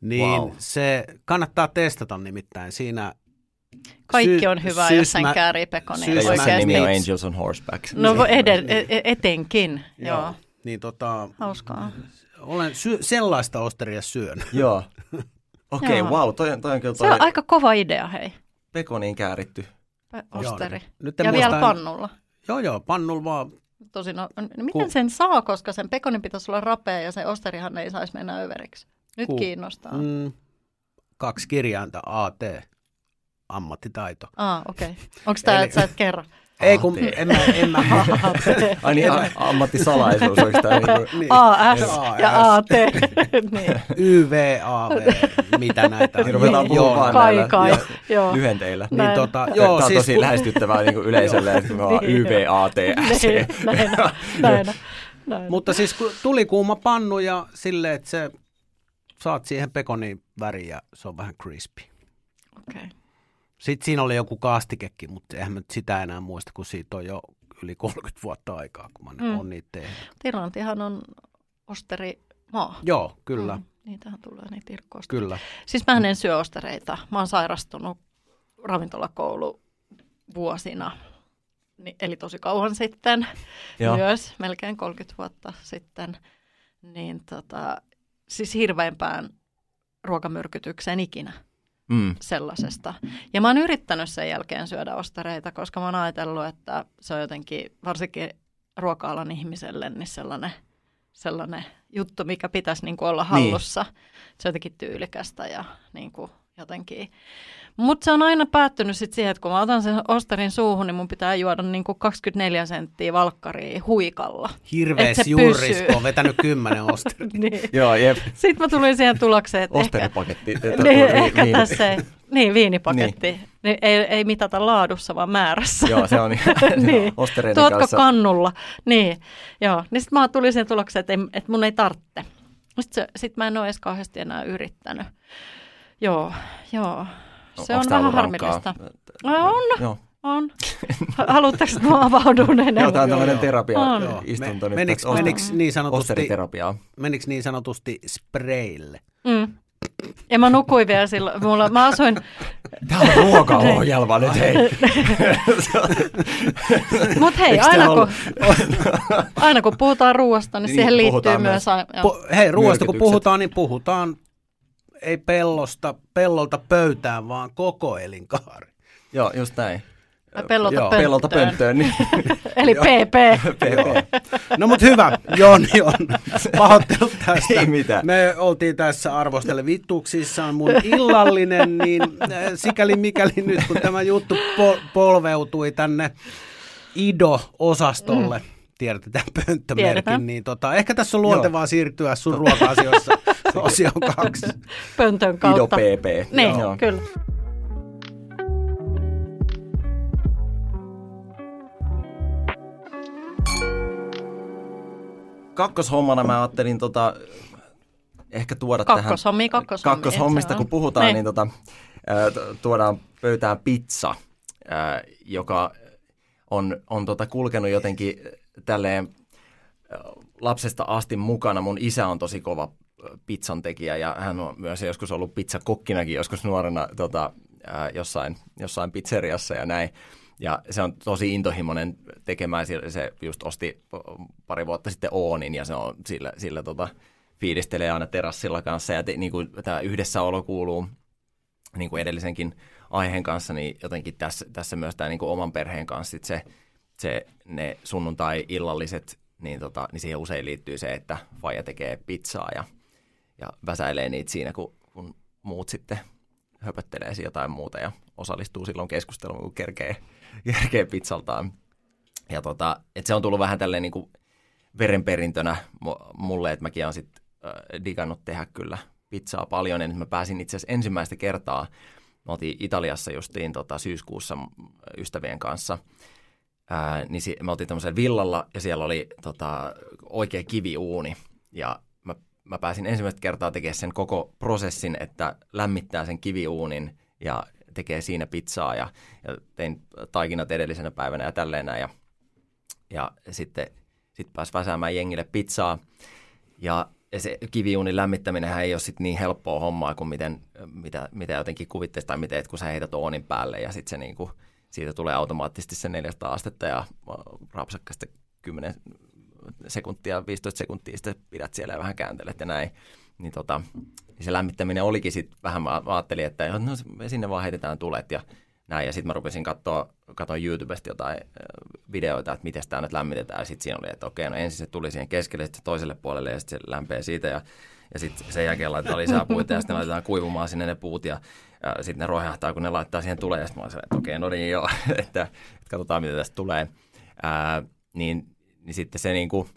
Niin wow. se kannattaa testata nimittäin siinä. Kaikki on hyvä, syys, jos sen mä, käärii pekoniin. Syys, oikeasti. Sen nimi on Angels on Horseback. No eden, etenkin, joo. joo. Niin tota, hauskaa. Olen sy- sellaista osteria syön. Joo. Okei, okay, wow, toi on, toi on kyllä toi... Se on aika kova idea, hei. Pekoniin kääritty. Osteri. Nyt ja vielä pannulla. Joo, joo, pannulla vaan. Tosin, no, no, miten Ku... sen saa, koska sen pekonin pitäisi olla rapea ja se osterihan ei saisi mennä överiksi. Nyt Ku... kiinnostaa. Mm, kaksi kirjainta, A T, ammattitaito. Ah, okei. Okay. Onko tämä, Eli... että sä et kerran? Ei kun, en mä, en mä. Ai niin, ammattisalaisuus oikeastaan. A S ja A T. Y V A V, mitä näitä. Niin ruvetaan puhumaan näillä lyhenteillä. Tämä on tosi lähestyttävää yleisölle, että me ollaan Y V A T S. Mutta siis tuli kuuma pannu ja silleen, että sä saat siihen pekonin väriin ja se on vähän crispy. Okei. Sitten siinä oli joku kastikekin, mutta eihän mä sitä enää muista, kun siitä on jo yli kolmekymmentä vuotta aikaa, kun mä mm. on niitä tehnyt. Irlantihan on osterimaa. Joo, kyllä. Mm, niitähän tulee niitä irkko-ostereita. Kyllä. Siis mä en syö ostereita. Mä oon sairastunut ravintolakouluvuosina, eli tosi kauan sitten Joo. myös, melkein kolmekymmentä vuotta sitten. Niin tota, siis hirveimpään ruokamyrkytykseen ikinä. Mm. sellaisesta. Ja mä oon yrittänyt sen jälkeen syödä ostereita, koska mä oon ajatellut, että se on jotenkin varsinkin ruoka-alan ihmiselle niin sellainen, sellainen juttu, mikä pitäisi niin kuin olla hallussa. Niin. Se on jotenkin tyylikästä ja niin kuin jotenkin. Mutta se on aina päättynyt sit siihen, että kun mä otan sen osterin suuhun, niin mun pitää juoda niin kuin kaksikymmentäneljä senttiä valkkaria huikalla. Hirvees juuris, kun on vetänyt kymmenen osteria. niin. Joo, jep. Sitten mä tulin siihen tulokseen, että Osteripaketti. Ehkä, niin, viini. ehkä tässä niin, viinipaketti. Niin. Niin, ei, ei mitata laadussa, vaan määrässä. Joo, se on niin. Ostereiden Tuotko kanssa. kannulla? Niin, joo. Niin sitten mä tulin siihen tulokseen, että, ei, että mun ei tarvitse. Sitten sit mä en ole edes kauheasti enää yrittänyt. Joo, joo. No, se on vähän harmillista. No, on, joo. on. Haluatteko, että mä avaudun enemmän? Joo, tämä on tämmöinen terapia-istunto. Menikö niin sanotusti, niin sanotusti spreille? Mm. Ja mä nukuin vielä silloin. Mulla, mä asuin... Tämä on ruokaohjelma nyt, hei. Mutta hei, aina kun, aina kun puhutaan ruoasta, niin, niin siihen liittyy myös... myös Pu- hei, ruoasta kun puhutaan, niin puhutaan ei pellosta, pellolta pöytään, vaan koko elinkaari. Joo, just näin. Pellolta, Joo, pönttöön. pellolta pönttöön. Niin. Eli P P. P P. No mut hyvä, Jon-Jon, pahoittelut tästä. Ei mitään. Me oltiin tässä arvostele vittuuksissaan mun illallinen, niin sikäli mikäli nyt kun tämä juttu po- polveutui tänne I D O-osastolle, mm. tiedetään pönttömerkin, niin tota, ehkä tässä on luontevaa Joo. siirtyä sun ruoka-asioissa osioon kaksi. Pöntön kautta. I D O P P. Niin, Joo. kyllä. Kakkoshommana mä ajattelin tota, ehkä tuoda kakkoshommi, tähän kakkoshommi, kakkoshommista, kun puhutaan, niin, niin tota, tuodaan pöytään pizza, joka on, on tota kulkenut jotenkin tälleen lapsesta asti mukana. Mun isä on tosi kova pizzan tekijä ja hän on myös joskus ollut pizzakokkinakin joskus nuorena tota, jossain, jossain pizzeriassa ja näin. Ja se on tosi intohimoinen tekemään. Se just osti pari vuotta sitten Oonin ja se on sillä, sillä tota, fiilistelee aina terassilla kanssa. Ja te, niin kuin tämä yhdessäolo kuuluu niin kuin edellisenkin aiheen kanssa, niin jotenkin tässä, tässä myös tämä niin kuin oman perheen kanssa sit se, se, ne sunnuntai-illalliset, niin, tota, niin siihen usein liittyy se, että faija tekee pizzaa ja, ja väsäilee niitä siinä, kun, kun muut sitten höpöttelee jotain muuta ja osallistuu silloin keskusteluun, kun kerkee. Järkeä pizzaltaan. Ja tota, et se on tullut vähän tälleen niinku verenperintönä mulle, että mäkin olen sit äh, digannut tehdä kyllä pizzaa paljon. Ja nyt mä pääsin itse asiassa ensimmäistä kertaa, mä oltiin Italiassa justiin tota, syyskuussa ystävien kanssa, Ää, niin si- mä oltiin tämmöisellä villalla ja siellä oli tota, oikea kiviuuni. Ja mä, mä pääsin ensimmäistä kertaa tekemään sen koko prosessin, että lämmittää sen kiviuunin ja tekee siinä pizzaa ja, ja tein taikinat edellisenä päivänä ja tälleen näin. Ja, ja sitten sit pääsi väsäämään jengille pizzaa. Ja, ja se kiviuunin lämmittäminenhän ei ole sit niin helppoa hommaa kuin miten, mitä, mitä jotenkin kuvittaisit tai miten, että kun sä heität oonin päälle ja sitten se niinku, siitä tulee automaattisesti se neljäsataa astetta ja rapsakkaista kymmenen sekuntia, viisitoista sekuntia sitten pidät siellä ja vähän kääntelet ja näin. Niin tota, se lämmittäminen olikin sitten vähän, mä ajattelin, että no, sinne vaan heitetään tulet ja näin. Ja sitten mä rupesin katsoa, katsoin YouTubesta jotain videoita, että miten sitä nyt lämmitetään. Ja sitten siinä oli, että okei, no ensin se tuli siihen keskelle, sitten toiselle puolelle ja sitten se lämpee siitä. Ja, ja sitten sen jälkeen laitetaan lisää puita ja sitten laitetaan kuivumaan sinne ne puut. Ja, ja sitten ne roihahtaa, kun ne laittaa siihen tuleen. Ja sitten mä olin sellainen, että okei, no niin joo, että, että katsotaan, mitä tästä tulee. Ää, niin, niin sitten se niin kuin...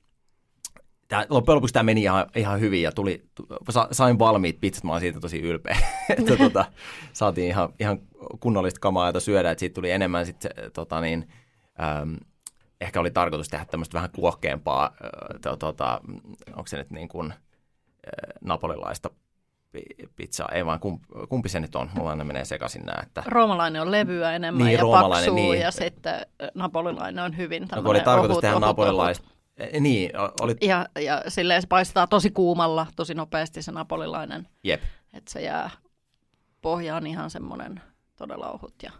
Tää, loppujen lopuksi tämä meni ihan, ihan hyvin ja tuli, sa, sain valmiit pizzat, mä oon siitä tosi ylpeä, että tota, saatiin ihan, ihan kunnollista kamaa, jota syödään, että siitä tuli enemmän sitten, tota niin, ähm, ehkä oli tarkoitus tehdä tämmöistä vähän kuohkeampaa, äh, to, tota, onko se nyt niin kuin äh, napolilaista pizzaa, ei vaan kumpi, kumpi se nyt on, mulla aina menee sekaisin nämä. Että... Roomalainen on levyä enemmän niin, ja paksuu niin. Ja sitten napolilainen on hyvin tämmöinen. No, oli tarkoitus ohut, tehdä ohut, napolilaista. Ohut. Niin, oli... Ja, ja silleen se paistaa tosi kuumalla, tosi nopeasti se napolilainen. Jep. Että se jää pohjaan ihan semmoinen todella ohut. Ja...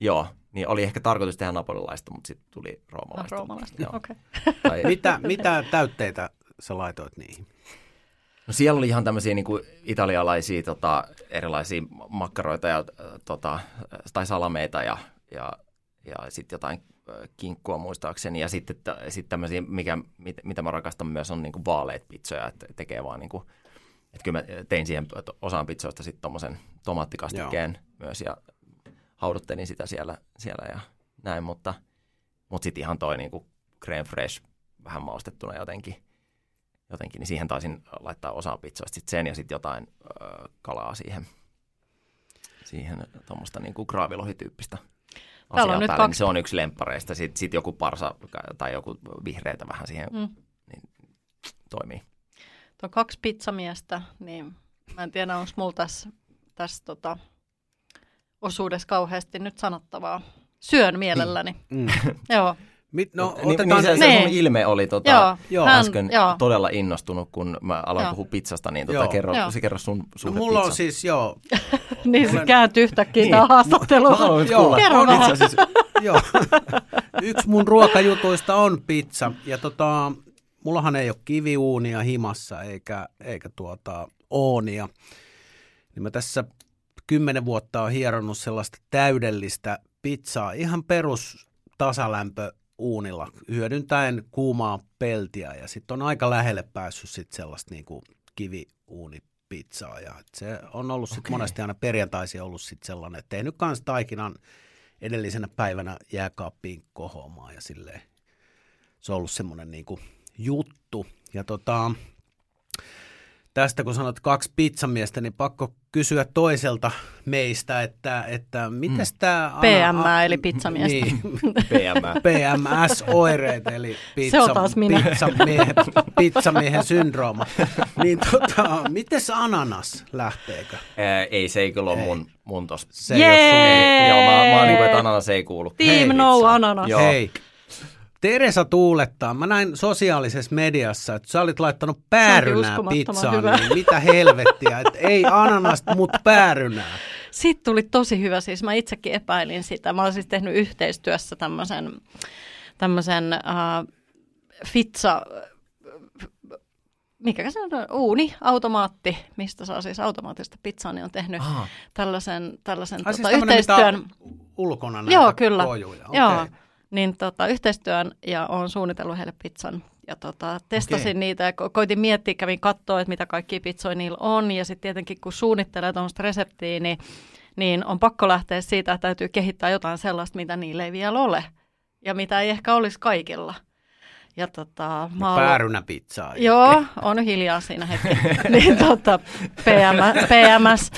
Joo, niin oli ehkä tarkoitus tehdä napolilaista, mutta sitten tuli roomalaista. Ah, roomalaista, okei. Okay. Tai... mitä, mitä täytteitä sä laitoit niihin? No siellä oli ihan tämmöisiä niin kuin italialaisia tota, erilaisia makkaroita ja, tota, tai salameita ja, ja, ja sitten jotain... kinkkua muistaakseni ja sitten, sitten tämmöisiä, mikä, mit, mitä mä rakastan myös, on niin kuin vaaleet pizzoja, että tekee vaan niin kuin, että kyllä mä tein siihen osaan pizzoista sitten tommosen tomaattikastikkeen Joo. myös ja hauduttelin sitä siellä, siellä ja näin, mutta, mutta sitten ihan toi niin kuin crème fraîche vähän maustettuna jotenkin, jotenkin, niin siihen taisin laittaa osaan pizzoista sitten sen ja sitten jotain ö, kalaa siihen, siihen tommoista niin kuin kraavilohityyppistä. Täällä on nyt päälle, kaksi... niin se on yksi lemppareista. Sitten sit joku parsa tai joku vihreitä vähän siihen mm. niin, toimii. Tuo on kaksi pizzamiestä, niin mä en tiedä, onko mulla tässä, tässä tota, osuudessa kauheasti nyt sanottavaa. Syön mielelläni. Mm. Joo. Mit, no, niin, otetaan... niin se, se sun ilme oli tota, joo, äsken hän, todella innostunut, kun mä aloin puhua pizzasta, niin tota, kerro, se kerro sun suhde no, mulla on pizza. Siis, joo... niin se kääntyy yhtäkkiä niin. Tämä haastattelu. Mä, mä haluan kuulla. Kerro vähän. Siis, joo. Yksi mun ruokajutuista on pizza. Ja tota, mullahan ei ole kiviuunia himassa eikä, eikä tuota oonia. Niin mä tässä kymmenen vuotta on hieronnut sellaista täydellistä pizzaa. Ihan perus tasalämpö. Uunilla hyödyntäen kuumaa peltiä ja sitten on aika lähelle päässyt sitten sellaista niinku kiviuunipizzaa ja se on ollut sitten okay. Monesti aina perjantaisin ollut sitten sellainen, että tehnyt kans taikinan edellisenä päivänä jääkaappiin kohoamaan ja silleen se on ollut semmoinen niinku juttu ja tota tästä kun sanot kaksi pizzamiestä, niin pakko kysyä toiselta meistä, että, että mitäs mm. tämä... P M, eli pizzamiestä. Niin, P M S-oireet, eli pizzamiehen pizza pizza syndrooma. Niin tota, mites ananas lähteekö? Ää, ei, se ei kyllä ole mun, mun tossa. Se ei ole sun. Joo, mä, mä oon niin kuin, että ananas ei kuulu. Team Hei, no ananas. Joo. Hei. Teresa tuulettaa. Mä näin sosiaalisessa mediassa, että sä olit laittanut päärynää pizzaan. Niin mitä helvettiä, että ei ananasta, mutta päärynää. Sitten tuli tosi hyvä. Siis mä itsekin epäilin sitä. Mä olen siis tehnyt yhteistyössä tämmöisen, tämmöisen äh, pizza, mikä se on, uuni, automaatti, mistä saa siis automaattista pizzaa, niin on tehnyt Aha. tällaisen, tällaisen tuota, siis yhteistyön. Ulkona näitä Joo, kyllä. kojuja. Joo, okay. Niin tota, yhteistyön ja olen suunnitellut heille pizzan ja tota, testasin okay. niitä ja ko- koitin miettiä, kävin katsoa, että mitä kaikkia pizzoja niillä on. Ja sitten tietenkin kun suunnittelee tuommoista reseptiä, niin, niin on pakko lähteä siitä, että täytyy kehittää jotain sellaista, mitä niillä ei vielä ole ja mitä ei ehkä olisi kaikilla. Ja tota, mä olen... Päärynä pizzaa. Joo, on hiljaa siinä hetki. niin tota, P M S.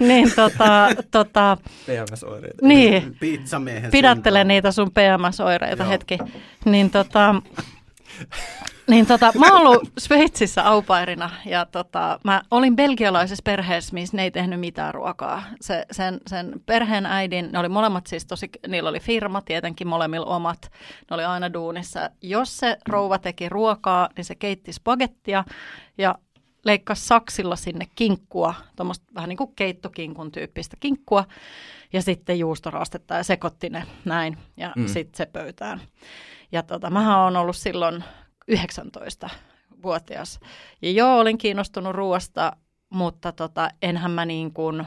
Niin tota, tota... P M S-oireita. Niin. Pizzamiehen. Pidättele suuntaan. Niitä sun P M S-oireita Joo. hetki. Niin tota... Niin tota, mä oon ollut Sveitsissä au pairina ja tota, mä olin belgialaisessa perheessä, missä ne ei tehnyt mitään ruokaa. Se, sen, sen perheen äidin, ne oli molemmat siis tosi, niillä oli firma tietenkin, molemmilla omat, ne oli aina duunissa. Jos se rouva teki ruokaa, niin se keitti spagettia ja leikkasi saksilla sinne kinkkua, tuommoista vähän niin kuin keittokinkun tyyppistä kinkkua ja sitten juustoraastetta ja sekoitti ne näin ja mm. sitten se pöytään. Ja tota, mähän oon ollut silloin... yhdeksäntoistavuotias. Ja joo, olin kiinnostunut ruoasta, mutta tota, enhän mä niin kuin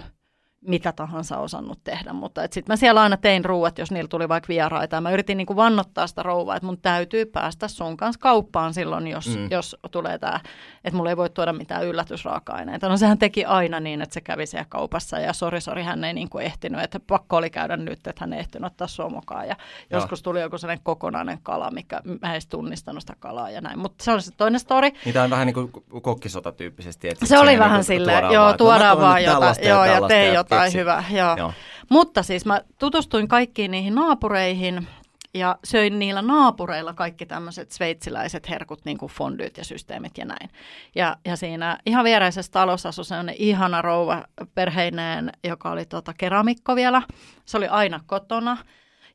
mitä tahansa osannut tehdä. Mutta sitten mä siellä aina tein ruoat, jos niillä tuli vaikka vieraita. Ja mä yritin niin kuin vannottaa sitä rouvaa, että mun täytyy päästä sun kanssa kauppaan silloin, jos, mm. jos tulee tämä, että mulla ei voi tuoda mitään yllätysraaka-aineita. No sehän teki aina niin, että se kävi siellä kaupassa ja sori, sori, hän ei niin kuin ehtinyt, että pakko oli käydä nyt, että hän ei ehtinyt ottaa sua mukaan. Ja Joo. joskus tuli joku sellainen kokonainen kala, mikä mä ei tunnistanut sitä kalaa ja näin. Mutta se on se toinen story. Niitä on vähän niin kuin kokkisota-tyyppisesti. Se, se oli vähän niin silleen, joo, tuodaan no, vaan jotain, joo, ja tee jotain. Tai hyvä, joo. joo. Mutta siis mä tutustuin kaikkiin niihin naapureihin ja söin niillä naapureilla kaikki tämmöiset sveitsiläiset herkut, niin kuin fondyt ja systeemit ja näin. Ja, ja siinä ihan viereisessä talossa asui sellainen ihana rouva perheineen, joka oli tota keramikko vielä. Se oli aina kotona.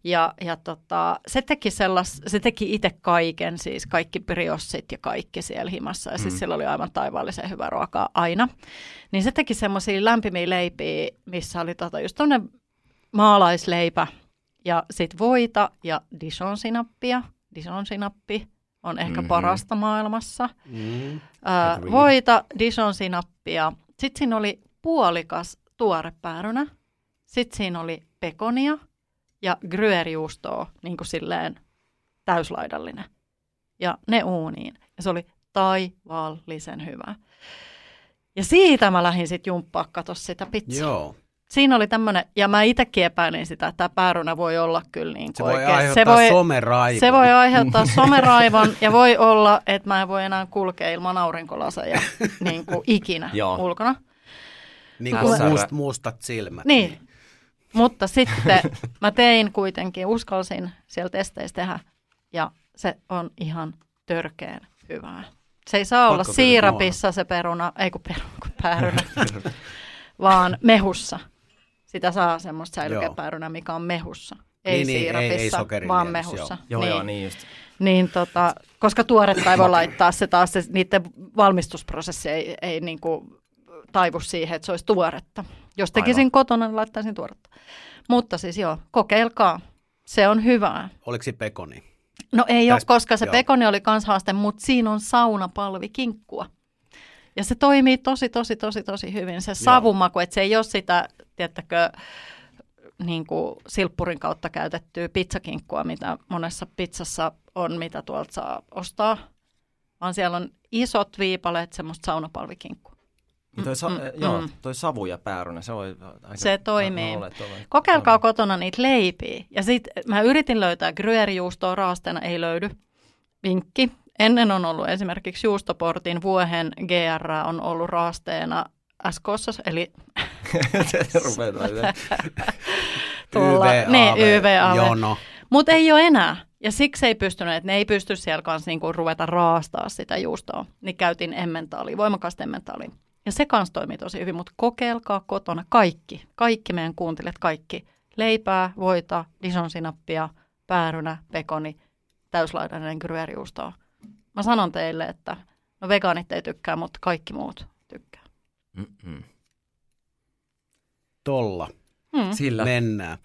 Ja, ja tota, se teki sellas, se teki itse kaiken, siis kaikki briossit ja kaikki siellä himassa. Ja mm. siis sillä oli aivan taivaallisen hyvää ruokaa aina. Niin se teki semmoisia lämpimiä leipiä, missä oli tota just tommoinen maalaisleipä ja sit voita ja Dijon-sinappia. Dijon-sinappi on ehkä mm-hmm. parasta maailmassa. Mm. Ää, voita, Dijon-sinappia. Sitten siinä oli puolikas tuore päärynä. Sitten siinä oli pekonia. Ja gruyère-juustoa, niin kuin silleen täyslaidallinen. Ja ne uuniin. Ja se oli taivaallisen hyvä. Ja siitä mä lähdin sitten jumppaa katsoa sitä pizzaa. Joo. Siinä oli tämmöinen, ja mä itsekin epäilin sitä, että tämä päärynä voi olla kyllä niin kuin oikein. Se voi aiheuttaa someraivon. Se voi aiheuttaa someraivon, ja voi olla, että mä en voi enää kulkea ilman aurinkolaseja niin kuin ikinä ulkona. Niin kuin must, mustat silmät. Niin. Mutta sitten mä tein kuitenkin, uskalsin siellä testeissä tehdä, ja se on ihan törkeän hyvää. Se ei saa Pakko olla siirapissa se peruna, ei kun peruna, kun päärynä, vaan mehussa. Sitä saa semmoista säilykepärynä, mikä on mehussa. ei niin, siirapissa, ei, ei vaan mehussa. Joo, niin, joo, niin just. Niin, tota, koska tuoretta ei voi laittaa se taas, se, niiden valmistusprosessi ei, ei niin kuin taivu siihen, että se olisi tuoretta. Jos tekisin aivan kotona, niin laittaisin tuoretta. Mutta siis joo, kokeilkaa. Se on hyvää. Oliko se pekoni? No ei Täs, ole, koska se joo. pekoni oli kans haaste, mutta siinä on saunapalvikinkkua. Ja se toimii tosi, tosi, tosi, tosi hyvin. Se savumaku, että se ei ole sitä, tiettäkö, niin kuin silppurin kautta käytettyä pizzakinkkua, mitä monessa pizzassa on, mitä tuolta saa ostaa. Vaan siellä on isot viipaleet semmoista saunapalvikinkkua. Mm, toi, sa- mm, joo, mm. toi savu ja päärynä, se on aika... Se toimii. Ole, Kokeilkaa toimii. Kotona niitä leipiä. Ja sit mä yritin löytää gruyerijuustoa, raasteena ei löydy. Vinkki. Ennen on ollut esimerkiksi juustoportin vuohen G R on ollut raasteena S K:ssa, eli... Se rupeaa tuolla. Y V A V. Mutta ei ole enää. Ja siksi ei pystynyt, että ne ei pysty siellä kanssa niinku ruveta raastaa sitä juustoa. Niin käytiin emmentaalia, voimakasta emmentaalia. Ja se kanssa toimii tosi hyvin, mutta kokeilkaa kotona kaikki. Kaikki meidän kuuntelijat, kaikki. Leipää, voita, dijon-sinappia, päärynä, pekoni, täyslaidainen gruyerijuustoa. Mä sanon teille, että no vegaanit ei tykkää, mutta kaikki muut tykkää. Mm-mm. Tolla. Mm. Sillä mennään.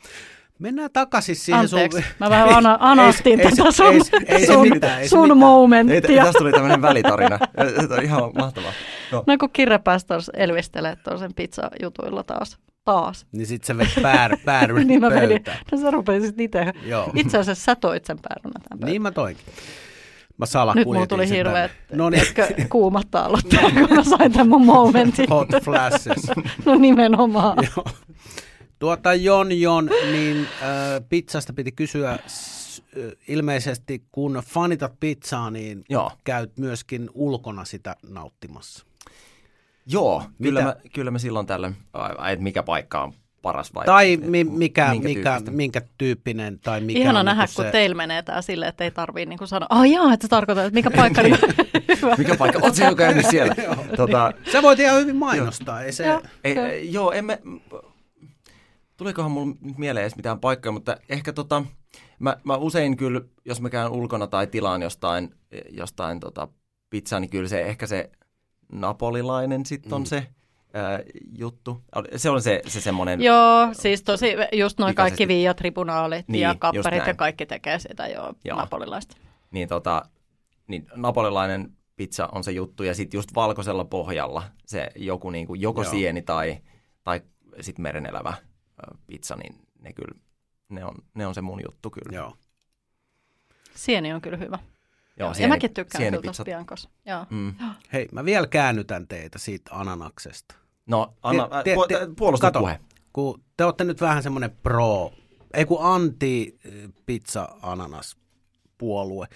Mennään takaisin siihen Anteeksi, sun... mä vähän ana- anastin ei, tätä sun, ei, ei, sun, ei mitään, sun momenttia. Tästä tuli tämmöinen välitarina. Se on ihan mahtavaa. No, no kun Kirre pääsi tuossa elvistelee tuon sen pizzajutuilla taas. taas. Niin sit sä veet päär, päärynä niin pöytä. Velin. No sä rupesit itse. Itse asiassa sä toit sen päärynä tämän pöytä. Niin mä toinkin. Mä nyt mulla tuli hirveät kuumatta aloittaa, kun mä sain tämän mun momentin. Hot flashes. No nimenomaan. Joo. Tuota Jon-Jon, niin äh, pizzasta piti kysyä s- ilmeisesti, kun fanitat pizzaa, niin joo, käyt myöskin ulkona sitä nauttimassa. Joo, kyllä mä, kyllä mä silloin tällöin, että mikä paikka on paras vai tai mi- mikä, minkä, mikä, minkä tyyppinen tai mikä ihana on nähdä, niin kun se... teillä menee tää silleen, että ei tarvii niin sanoa, ai oh, jaa, että sä tarkoitat, että mikä paikka niin hyvä. Mikä paikka, oot sä käynyt siellä? tota... Sä voit ihan hyvin mainostaa. Ei se... joo, ei, joo emme... Tulikohan mulla nyt mieleen edes mitään paikkaa, mutta ehkä tota, mä, mä usein kyllä, jos mä käyn ulkona tai tilaan jostain, jostain tota pizzaa, niin kyllä se ehkä se napolilainen sitten on mm. se. Äh, juttu. Se on se, se semmoinen... Joo, siis tosi just noin kaikki viiat, ribunaalit niin, ja kapparit ja kaikki tekee sitä jo napolilaista. Niin, tota, niin napolilainen pizza on se juttu ja sitten just valkoisella pohjalla se joku niinku, joko joo, sieni tai, tai sitten merenelävä pizza, niin ne kyllä, ne on, ne on se mun juttu kyllä. Joo. Sieni on kyllä hyvä. Joo, sieni, ja mäkin tykkään tuosta piankossa. Mm. Hei, mä vielä käännytän teitä siitä ananaksesta. No, anna, te, te, te, puolusta puhe. Kun te olette nyt vähän semmoinen pro, ei kun anti-pizza-ananas-puolue,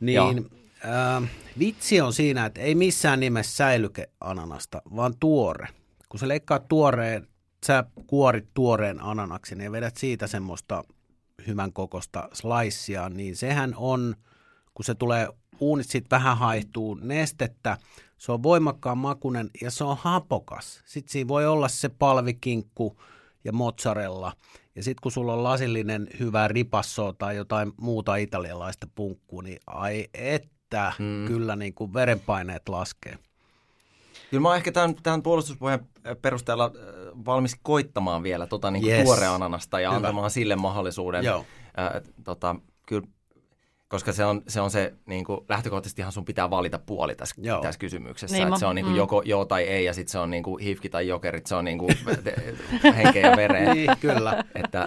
niin äh, vitsi on siinä, että ei missään nimessä säilyke ananasta, vaan tuore. Kun sä leikkaat tuoreen, sä kuorit tuoreen ananaksen ja vedät siitä semmoista hyvän kokosta slaissia, niin sehän on... Kun se tulee uunit, sitten vähän haihtuu nestettä, se on voimakkaan makunen ja se on hapokas. Sitten siinä voi olla se palvikinkku ja mozzarella. Ja sitten kun sulla on lasillinen hyvä ripasso tai jotain muuta italialaista punkkua, niin ai että, mm. kyllä niin kuin verenpaineet laskee. Kyllä mä oon ehkä tämän, tämän puolustuspuheen perusteella valmis koittamaan vielä tuota niin kuin yes. tuoreananasta ja hyvä. Antamaan sille mahdollisuuden. Joo. Äh, tota, kyllä. Koska se on se, on se niin kuin, lähtökohtaisestihan sun pitää valita puoli tässä, tässä kysymyksessä. Niin, että se on niin kuin, mm. joko joo tai ei, ja sitten se on niin kuin, hifki tai jokerit, se on niin kuin, henkeä ja vereä. Niin, kyllä. Että,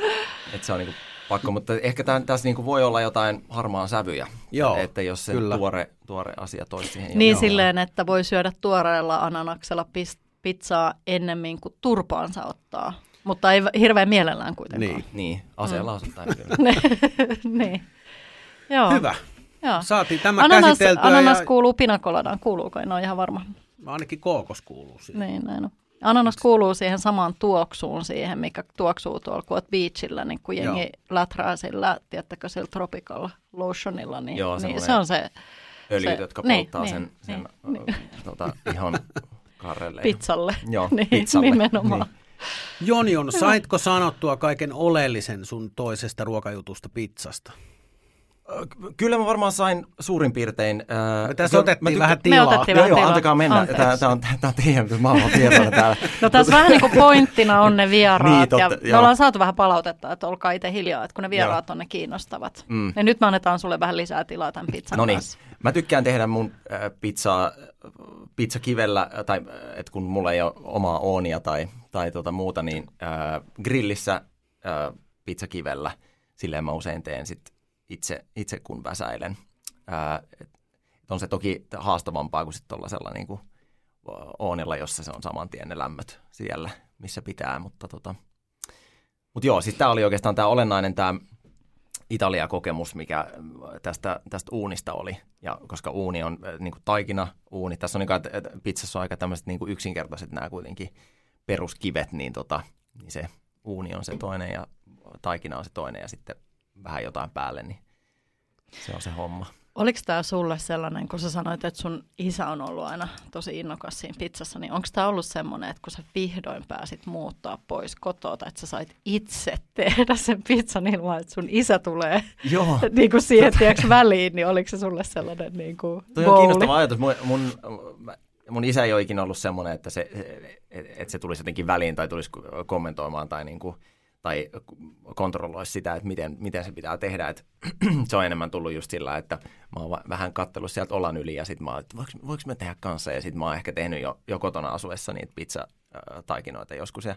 että se on niin kuin, pakko, mutta ehkä tämän, tässä niin kuin, voi olla jotain harmaa sävyjä, joo, että jos se tuore, tuore asia toisi siihen. Niin joo, silleen, että voi syödä tuoreella ananaksella pizzaa ennemmin kuin turpaansa ottaa, mutta ei hirveän mielellään kuitenkaan. Niin, niin aseella osittain mm. kyllä. Niin. Joo. Hyvä. Joo. Saatiin tämä ananas, käsiteltyä. Ananas ja... kuuluu pinakoladaan. Kuuluuko? En ole ihan varma. Ainakin kookos kuuluu siihen. Niin, näin on. Ananas kuuluu siihen samaan tuoksuun siihen, mikä tuoksuu tuolla, kun olet beachillä, niin kun jengi läträä sillä, tiedättekö, sillä tropical lotionilla. Niin, joo, niin se on se... öljyt, se, jotka polttaa niin, sen, sen niin, tota, niin. ihon karrelle. Pizzalle. Joo, niin, pizzalle. Nimenomaan. Niin. Jon-Jon, saitko sanottua kaiken oleellisen sun toisesta ruokajutusta pizzasta? Kyllä mä varmaan sain suurin piirtein. Ää, tässä otettiin vähän tilaa. Me otettiin joo, vähän joo, antakaa mennä. Tämä on, on teidän maailman vieraana täällä. No tässä vähän niin kuin pointtina on ne vieraat. Niin, totta, ja me ollaan saatu vähän palautetta, että olkaa itse hiljaa, että kun ne vieraat joo. on ne kiinnostavat. Mm. Ja nyt me annetaan sulle vähän lisää tilaa tämän pizzan no niin. kanssa. Mä tykkään tehdä mun äh, pizzaa pizzakivellä, tai että kun mulla ei ole omaa oonia tai, tai tuota muuta, niin äh, grillissä äh, pizzakivellä. Silleen mä usein teen sitten. Itse, itse kun väsäilen. Ää, on se toki haastavampaa kuin sitten tuollaisella niin kuin oonilla, jossa se on saman tien ne lämmöt siellä, missä pitää. Mutta tota. Mut joo, siis tämä oli oikeastaan tämä olennainen tämä Italia-kokemus, mikä tästä, tästä uunista oli. Ja koska uuni on niin kuin taikina, uuni. Tässä on niin kuin, pizzassa on aika tämmöiset niin kuin yksinkertaiset nämä kuitenkin peruskivet, niin, tota, niin se uuni on se toinen ja taikina on se toinen ja sitten vähän jotain päälle, niin se on se homma. Oliko tämä sulle sellainen, kun sä sanoit, että sun isä on ollut aina tosi innokas siinä pizzassa, niin onko tämä ollut semmoinen, että kun sä vihdoin pääsit muuttaa pois kotoa, tai että sä sait itse tehdä sen pizzan ilman, että sun isä tulee niin kuin siihen tiiäks, väliin, niin oliko se sulle sellainen niin kuin Tuo on kiinnostava ajatus. Mun, mun, mun isä ei ole ikinä ollut semmoinen, että se, että se tulisi jotenkin väliin tai tulisi kommentoimaan tai niin kuin tai kontrolloisi sitä, että miten, miten se pitää tehdä. Et se on enemmän tullut just sillä, että mä oon vähän katsellut sieltä olan yli ja sit mä oon, että voiko, voiko mä tehdä kanssa. Ja sit mä oon ehkä tehnyt jo, jo kotona asuessa niitä pizzataikinoita joskus ja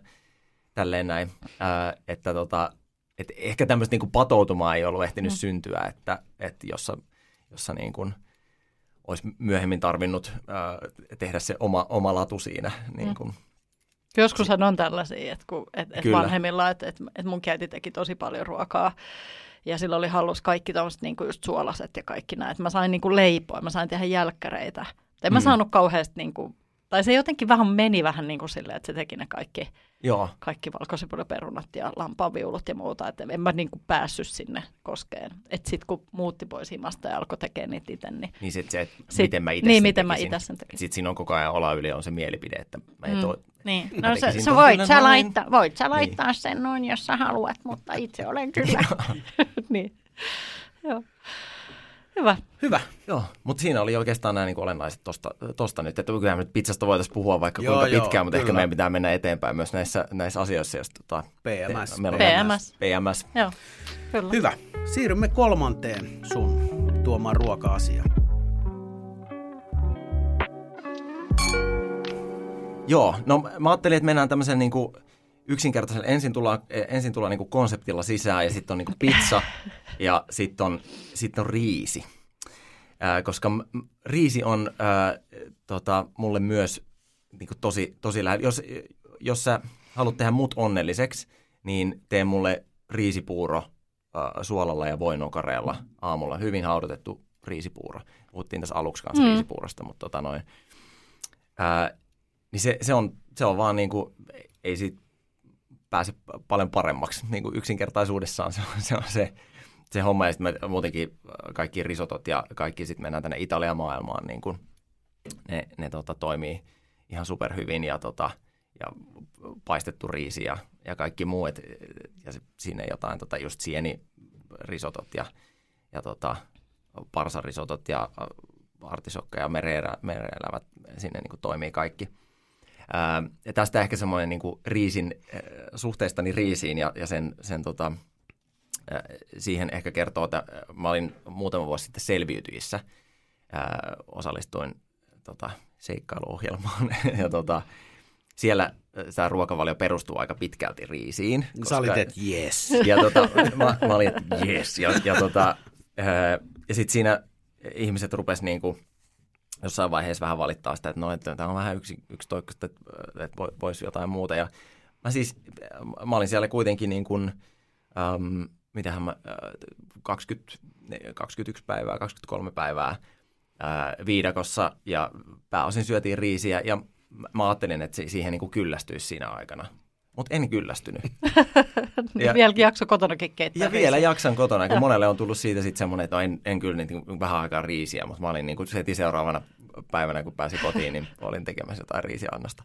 tälleen näin. Ää, että tota, et ehkä tämmöistä niinku patoutumaa ei ollut ehtinyt mm. syntyä, että et jossa, jossa niinku olisi myöhemmin tarvinnut ää, tehdä se oma, oma latu siinä niinku. Mm. Joskushan on tällaisia, että kun, et, et vanhemmilla, että et, et mun käyti teki tosi paljon ruokaa ja sillä oli halus kaikki tommoset niinku just suolaset ja kaikki näin. Et mä sain niinku leipoa, mä sain tehdä jälkkäreitä. En mä mm. saanut kauheasti, niinku, tai se jotenkin vähän meni vähän niin kuin silleen, että se teki ne kaikki, kaikki valkosipuliperunat ja lampaanviulut ja muuta. Et en mä niinku päässyt sinne koskeen. Että sitten kun muutti pois himasta ja alkoi tekemään niitä itse, niin... Niin sitten se, että sit, miten mä itse niin, sen miten tekisin. Mä sen tekisin. Sitten siinä on koko ajan ola yli on se mielipide, että mä en mm. toi... Niin, no sä, sä voit, sä laittaa, voit sä laittaa niin. sen noin, jos sä haluat, mutta itse olen kyllä. niin. Joo. Hyvä. Hyvä, joo. Mutta siinä oli oikeastaan nämä niinku olennaiset tosta, tosta nyt. Että kyllähän nyt pizzasta voitaisiin puhua vaikka joo, kuinka joo, pitkään, mutta kyllä. Ehkä meidän pitää mennä eteenpäin myös näissä, näissä asioissa. Jos, tota, P M S. P M S. P M S. Joo, kyllä. Hyvä. Siirrymme kolmanteen sun tuomaan ruoka-asiaan. Joo, no mä ajattelin, että mennään tämmöisen niin kuin yksinkertaisen, ensin tullaan, ensin tullaan niin kuin konseptilla sisään ja sitten on niin kuin pizza ja sitten on, sit on riisi, äh, koska riisi on äh, tota, mulle myös niin kuin tosi, tosi lähellä. Jos, jos sä haluat tehdä mut onnelliseksi, niin tee mulle riisipuuro äh, suolalla ja voinokareella aamulla. Hyvin haudutettu riisipuuro. Puhuttiin tässä aluksi kanssa mm. riisipuurosta, mutta tota noin... Äh, Niin se, se, on, se on vaan niin kuin, ei siitä pääse paljon paremmaksi. Niin kuin yksinkertaisuudessaan se on se, on se, se homma. Ja sitten me muutenkin kaikki risotot ja kaikki sitten mennään tänne Italian maailmaan. Niin kuin ne ne tota, toimii ihan superhyvin ja, tota, ja paistettu riisi ja, ja kaikki muu. Et, ja se, siinä jotain tota, just sienirisotot ja, ja tota, parsarisotot ja artisokka ja mereelävät sinne niin kuin toimii kaikki. Ää, ja tästä ehkä semmoinen niin kuin riisin, äh, suhteestani riisiin ja, ja sen, sen tota, äh, siihen ehkä kertoo, että mä olin muutama vuosi sitten Selviytyjissä, äh, osallistuin tota, seikkailuohjelmaan ja tota, siellä tämä ruokavalio perustuu aika pitkälti riisiin. Koska, sä olit, että yes. Ja tota, mä, mä olin, että yes. Ja, ja, tota, äh, ja sitten siinä ihmiset rupes niin kuin jossain vaiheessa vähän valittaa sitä, että no, että tämä on vähän yksi, yksi toikkoista, että, että voisi jotain muuta. Ja mä siis, mä olin siellä kuitenkin niin kuin, ähm, mitähän mä, kaksikymmentä, kaksikymmentäyksi päivää, kaksikymmentäkolme päivää äh, viidakossa ja pääosin syötiin riisiä ja mä ajattelin, että siihen niin kuin kyllästyisi siinä aikana. Mutta en kyllästynyt. Ja, vieläkin jakso kotonakin keittää. Ja riisiä. Vielä jaksan kotona, kun monelle on tullut siitä sitten semmoinen, että en, en kyllä niin vähän aikaa riisiä, mutta mä olin niin kuin heti seuraavana päivänä, kun pääsin kotiin, niin olin tekemässä jotain riisiannosta.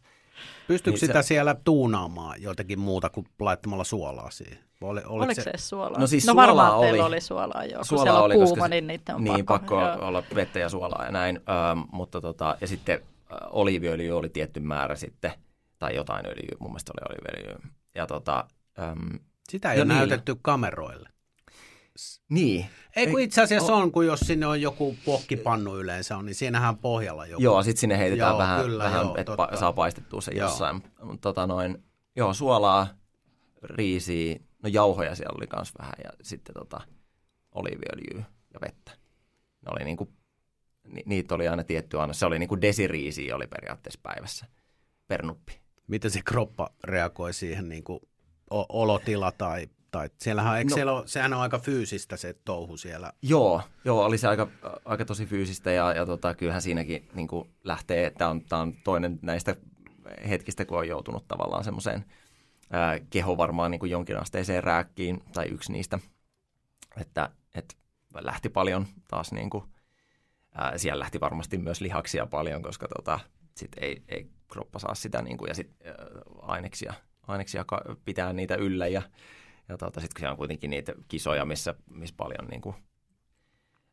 Pystyykö niin sitä se... siellä tuunaamaan jotenkin muuta kuin laittamalla suolaa siihen? Oli, oliko se, se suolaa? No siis no suolaa varmaan oli. Teillä oli suolaa joo, suolaa kun oli, on kuuma, koska niin niitä on niin, pakko. Niin, pakko olla vettä ja suolaa ja näin. Öö, mutta tota, ja sitten oliiviöljy oli tietty määrä sitten, tai jotain öljyä, mun mielestä oli oliiviöljyä. Ja tota, öö, sitä ei ole näytetty kameroille. Niin. Ei kun itse asiassa on, kun jos sinne on joku pohkipannu yleensä on, niin siinähän on pohjalla joku. Joo, sitten sinne heitetään joo, vähän, kyllä, vähän joo, että pa- saa paistettua se joo. jossain. Tota noin, joo, suolaa, riisiä, no jauhoja siellä oli kans vähän ja sitten tota, oliiviöljyä ja vettä. Ne oli niinku, ni- niitä oli aina tietty annos. Se oli niinku desiriisiä oli periaatteessa päivässä per nuppi. Miten se kroppa reagoi siihen niinku o- olotila tai... Tai siellähän, eikö no, siellä ole, sehän on aika fyysistä se touhu siellä. Joo, joo oli se aika, aika tosi fyysistä ja, ja tota, kyllähän siinäkin niin kuin lähtee, että on, tämä on toinen näistä hetkistä, kun on joutunut tavallaan semmoiseen ää, keho varmaan niin kuin jonkin asteeseen rääkkiin tai yksi niistä, että et lähti paljon taas niin kuin, ää, siellä lähti varmasti myös lihaksia paljon, koska tota, sit ei, ei kroppa saa sitä niin kuin, ja sit, ää, aineksia, aineksia pitää niitä yllä ja Ja tuota, sitten siellä on kuitenkin niitä kisoja, missä, missä paljon niin kuin,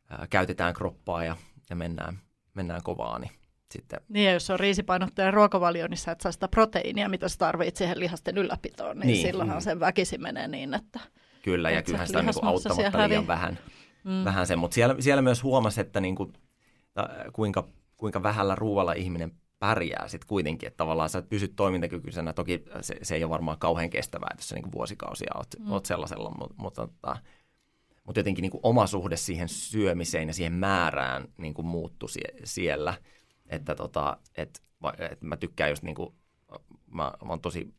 ää, käytetään kroppaa ja, ja mennään, mennään kovaa. Niin, sitten... niin ja jos on riisipainottajan ruokavalio, niin sä et saa sitä proteiinia, mitä sä tarvitset siihen lihasten ylläpitoon. Niin, niin. Silloinhan sen väkisin menee niin, että... Kyllä, ja kyllähän sitä on niin kuin auttamatta liian vähän, mm. vähän sen. Mutta siellä, siellä myös huomasi, että niin kuin, kuinka, kuinka vähällä ruualla ihminen pärjää sitten kuitenkin, että tavallaan sä pysyt toimintakykyisenä. Toki se, se ei ole varmaan kauhean kestävää, jos sä niin kuin vuosikausia oot, mm. oot sellaisella, mutta, mutta, mutta jotenkin niin kuin oma suhde siihen syömiseen ja siihen määrään niin kuin muuttui sie, siellä. Että tota, et, et mä tykkään just niin kuin, mä, mä oon tosi,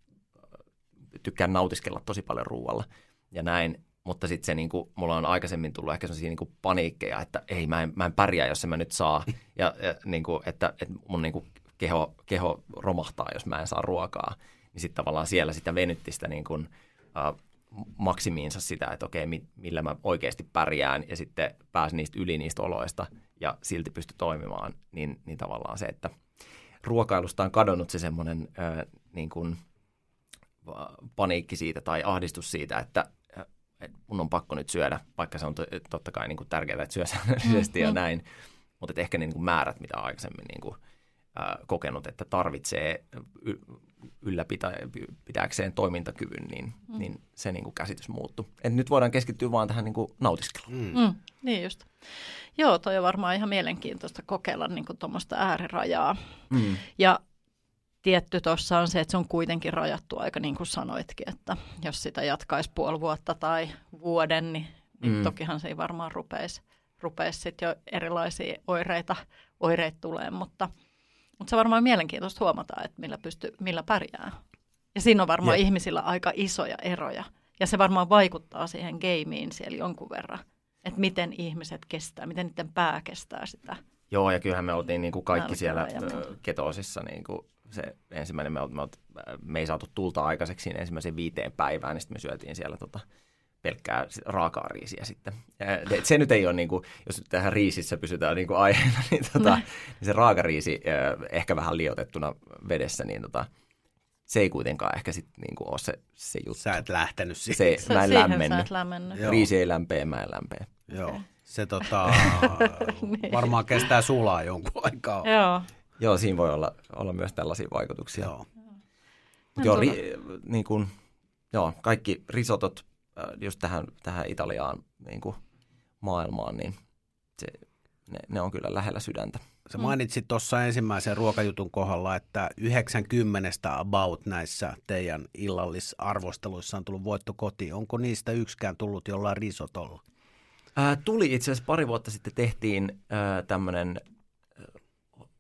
tykkään nautiskella tosi paljon ruualla ja näin, mutta sitten se niin kuin, mulla on aikaisemmin tullut ehkä sellaisia niin kuin paniikkeja, että ei mä en, mä en pärjää, jos en mä nyt saa ja, ja niin kuin, että, että mun niin kuin Keho, keho romahtaa, jos mä en saa ruokaa, niin sitten tavallaan siellä sitä venytti sitä niin kuin, ä, maksimiinsa sitä, että okei, mi, millä mä oikeasti pärjään ja sitten pääsin niistä yli niistä oloista ja silti pysty toimimaan, niin, niin tavallaan se, että ruokailusta on kadonnut se semmoinen ä, niin kuin, paniikki siitä tai ahdistus siitä, että ä, mun on pakko nyt syödä, vaikka se on to, totta kai niin kuin tärkeää, että syö säännöllisesti ja näin, mutta ehkä ne niin kuin määrät, mitä aikaisemmin niin kuin, kokenut, että tarvitsee ylläpitääkseen toimintakyvyn, niin, mm. niin se niin kuin käsitys muuttuu. Et nyt voidaan keskittyä vaan tähän niin kuin nautiskeluun. Mm. Mm, niin just. Joo, toi on varmaan ihan mielenkiintoista kokeilla niin kuin tuommoista äärirajaa. Mm. Ja tietty tuossa on se, että se on kuitenkin rajattu aika niin kuin sanoitkin, että jos sitä jatkaisi puoli vuotta tai vuoden, niin, niin mm. tokihan se ei varmaan rupeisi, rupeisi sit jo erilaisia oireita, oireita tulee, mutta... Mutta se on varmaan mielenkiintoista huomata, että millä, pystyy, millä pärjää. Ja siinä on varmaan Jep. ihmisillä aika isoja eroja. Ja se varmaan vaikuttaa siihen gameen siellä jonkun verran. Että miten ihmiset kestää, miten niiden pää kestää sitä. Joo, ja kyllähän me oltiin niin kuin kaikki siellä ketoosissa. Niin kuin se ensimmäinen, me, me, me ei saatu tulta aikaiseksi siinä ensimmäiseen viiteen päivään, niin sitten me syötiin siellä... Tota, pelkkää raakaa riisiä sitten. Se nyt ei ole, niin kuin, jos tähän riisissä pysytään niin kuin aiheena, niin, tota, niin se raakariisi ehkä vähän liotettuna vedessä, niin tota, se ei kuitenkaan ehkä sitten niin ole se, se juttu. Sä et lähtenyt siihen. Se, mä en lämmennyt. Riisi ei lämpeä, mä en lämpeä. Joo, se tota, niin. varmaan kestää sulaa jonkun aikaa. Joo, Joo siinä voi olla, olla myös tällaisia vaikutuksia. Joo, Joo ri, niin kuin, jo, kaikki risotot, just tähän, tähän Italiaan niin kuin maailmaan, niin se, ne, ne on kyllä lähellä sydäntä. Sä mainitsit tuossa ensimmäisen ruokajutun kohdalla, että yhdeksänkymmentä about näissä teidän illallisarvosteluissa on tullut voitto kotiin. Onko niistä yksikään tullut jollain risotolla? Ää, tuli itse asiassa pari vuotta sitten tehtiin tämmöinen,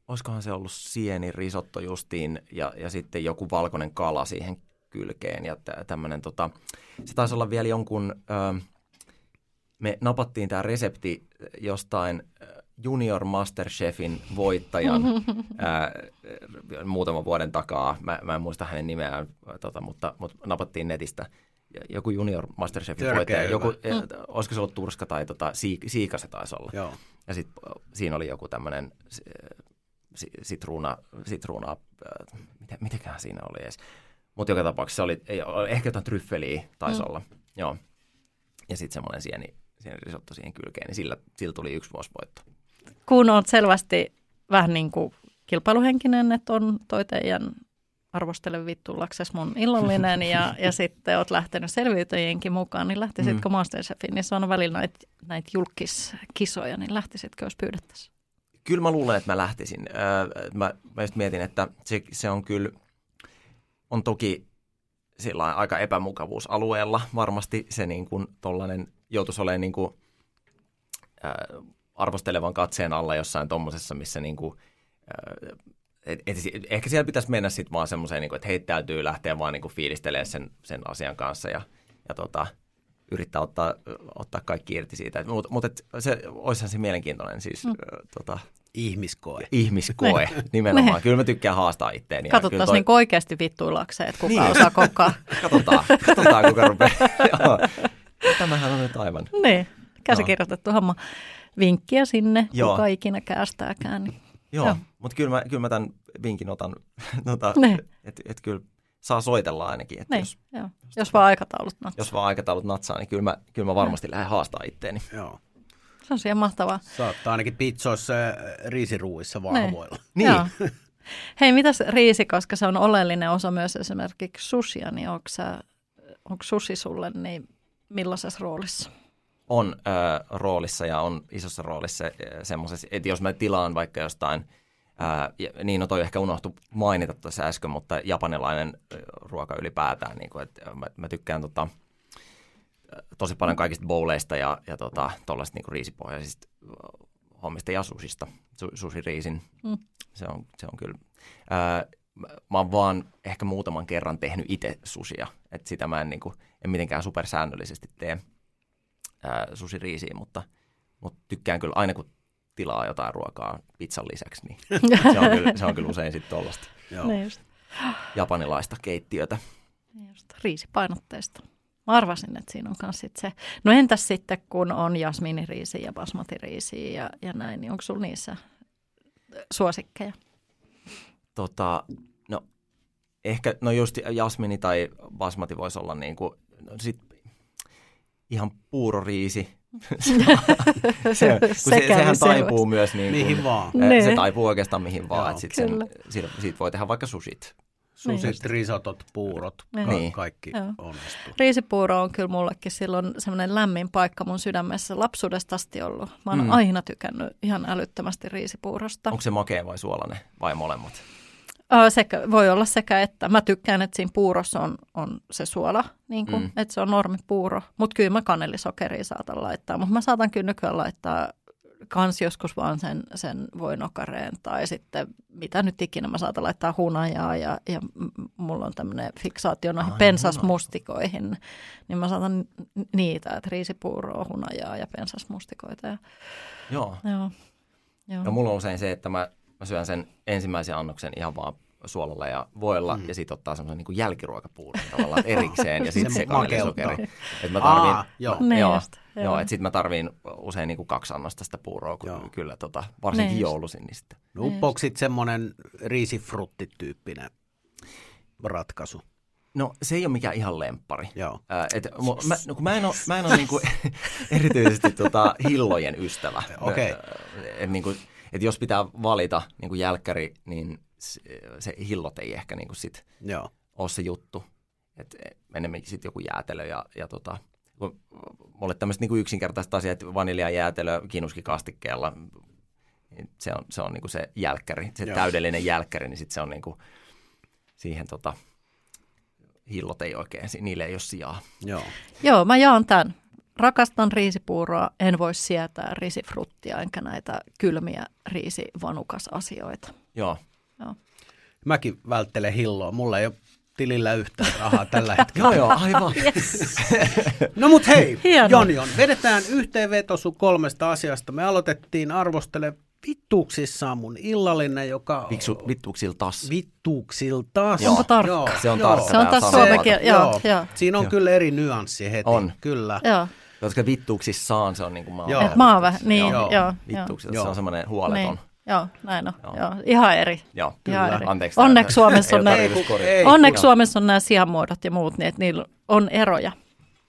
olisikohan se ollut sienirisotto justiin ja, ja sitten joku valkoinen kala siihen kylkeen ja tämmöinen, tota, se taisi olla vielä jonkun, ö, me napattiin tämä resepti jostain Junior Masterchefin voittajan ö, muutaman vuoden takaa, mä, mä en muista hänen nimeään, tota, mutta, mutta napattiin netistä joku Junior Masterchefin Törkeä voittaja, joku, mm. olisiko se ollut Turska tai tota, Siika se taisi olla. Joo. Ja sitten siinä oli joku tämmöinen sitruuna, sitruunaa, äh, mitä, mitäkään siinä oli edes. Mutta joka tapauksessa oli, ei, ehkä jotain tryffeliä taisi mm. olla, joo. Ja sitten semmoinen sieni, sieni risotto siihen kylkeen, niin sillä, sillä tuli yksi vuosivoitto. Kun olet selvästi vähän niin kuin kilpailuhenkinen, että on toi teidän arvostele vittullaksesi mun illallinen ja, ja sitten oot lähtenyt selviytyjienkin mukaan, niin lähtisitkö mm. MasterChefiin? Niin se on välillä näitä näit julkiskisoja, niin lähtisitkö, jos pyydettäisiin? Kyllä mä luulen, että mä lähtisin. Mä, mä just mietin, että se, se on kyllä, on toki sillain aika epämukavuusalueella varmasti se niin kuin tollainen joutuisi olemaan niin kuin, äh, arvostelevan katseen alla jossain tommosessa, missä niin kuin, äh, Et, et, ehkä siellä pitäisi mennä sitten vaan semmoiseen, niin että hei, täytyy lähteä vaan niin fiilistelemään sen, sen asian kanssa ja, ja tota, yrittää ottaa, ottaa kaikki irti siitä. Mutta mut, olisihan se mielenkiintoinen siis. Mm. Ö, tota, ihmiskoe. Ihmiskoe, ne. nimenomaan. Ne. Kyllä mä tykkään haastaa itteeni. Katsotaan toi... niin oikeasti vittuilakseen, että kuka niin. osaa kokkaa. Katsotaan, katsotaan kuka rupeaa. Tämähän on nyt aivan. Niin, käsikirjoitettu no. homma. Vinkkiä sinne, Joo. kuka ikinä käästääkään. Niin. Joo, Joo. mutta kyllä mä, kyllä mä tämän vinkin otan, noita, että et kyllä saa soitella ainakin. Että jos, jos, jos vaan aikataulut natsaa. Jos vaan aikataulut natsaa, niin kyllä mä, kyllä mä varmasti ja. lähden haastaa itteeni. Joo. Se on siellä mahtavaa. Saattaa ainakin pitsoissa ja riisiruuissa vahvoilla. Niin. Hei, mitäs riisi, koska se on oleellinen osa myös esimerkiksi susia, niin onko, sä, onko susi sulle niin millaisessa roolissa? On äh, roolissa ja on isossa roolissa äh, semmoisessa, että jos mä tilaan vaikka jostain, äh, niin no toi ehkä unohtui mainita tuossa äsken, mutta japanilainen äh, ruoka ylipäätään, niin kun, että mä, mä tykkään tota, tosi paljon kaikista bowleista ja, ja tota, tollaisista niin riisipohjaisista äh, hommista ja susista, su, susiriisin, mm. se, on, se on kyllä. Äh, Mä oon vaan ehkä muutaman kerran tehnyt itse susia, että sitä mä en, niin kun, en mitenkään supersäännöllisesti tee. Susiriisiin, mutta, mutta tykkään kyllä aina, kun tilaa jotain ruokaa pizzan lisäksi, niin se on kyllä, se on kyllä usein sitten tollaista japanilaista keittiötä. Just, riisipainotteista. Mä arvasin, että siinä on myös sitten se. No entäs sitten, kun on jasminiriisiä ja basmatiriisiä ja, ja näin, niin onko sulla niissä suosikkeja? Tota, no ehkä, no just jasmini tai basmati voisi olla niin kuin, no sit ihan puuroriisi. se, se, sehän taipuu se myös niin kuin, mihin vaan. Ne. Se taipuu oikeastaan mihin vaan. Joo, sen, siitä, siitä voi tehdä vaikka susit. Susit, niin. risotot, puurot, niin. kaikki Joo. onnistuu. Riisipuuro on kyllä mullekin silloin semmoinen lämmin paikka mun sydämessä lapsuudesta asti ollut. Mä oon mm. aina tykännyt ihan älyttömästi riisipuurosta. Onko se makea vai suolainen vai molemmat? Sekä, voi olla sekä, että mä tykkään, että siinä puurossa on, on se suola, niin kuin, mm. että se on normipuuro. Mutta kyllä mä kanellisokeria saatan laittaa, mutta mä saatan kyllä nykyään laittaa kans joskus vaan sen, sen voinokareen tai sitten mitä nyt ikinä mä saatan laittaa hunajaa ja, ja mulla on tämmöinen fiksaatio noihin pensasmustikoihin, niin mä saatan niitä, että riisipuuroa, hunajaa ja pensasmustikoita. Ja, Joo. Joo. Joo. Ja mulla on usein se, että mä... Mä syön sen ensimmäisen annoksen ihan vaan suolalla ja voilla mm. ja sitten ottaa semmoisen niin kuin jälkiruokapuuron tavallaan erikseen ja sitten se kanellisokeri. Että mä tarviin, Aa, joo. Joo, just, joo. joo, että sitten mä tarviin usein niin kuin kaksi annosta sitä puuroa, joo. kyllä tota, varsinkin ne joulusin. Niin sitten. No uppoako sitten semmoinen riisifruttityyppinen ratkaisu? No se ei ole mikään ihan lemppari. Joo. Äh, et, mä, no, kun mä en ole, mä en ole niin kuin erityisesti tota, hillojen ystävä. Okei. Okay. Että niin kuin... Että jos pitää valita niin kuin jälkkäri, niin se, se hillot ei ehkä niin kuin sit ole se juttu. Että enemmänkin sitten joku jäätelö ja, ja tota, mulle tämmöiset niin kuin yksinkertaiset asiat, vaniljajäätelö kiinuskikastikkeella, niin se on se, on niin kuin se jälkkäri, se Joo. täydellinen jälkkäri, niin sitten se on niin kuin siihen tota, hillot ei oikein, niille ei ole sijaa. Joo, Joo mä jaan tämän. Rakastan riisipuuroa, en voi sietää riisifruttia, enkä näitä kylmiä riisivanukasasioita. Joo. Joo. Mäkin välttelen hilloa. Mulla ei ole tilillä yhtään rahaa tällä hetkellä. No joo, aivan. Yes. No mut hei, Jon-Jon, vedetään yhteenveto sun kolmesta asiasta. Me aloitettiin arvostele vittuuksissaan mun illallinen, joka... Vittu, vittuuksiltas. Vittuuksiltas. Onko tarkka? Joo, se on tarkka. Se on taas suomekin. Joo, joo. Siinä on joo. kyllä eri nyanssi heti. On. Kyllä. Joo. Jotka vittuuksissaan se on niin kuin maa. Maa vähän, niin joo. joo. Vittuuksissaan on semmoinen huoleton. Niin. Joo, näin on. Joo. Joo. Ihan eri. Joo, kyllä. Ihan eri. Anteeksi. Onneksi Suomessa on, ei, ei, onneksi Suomessa on nämä sijamuodot ja muut, niin että niillä on eroja.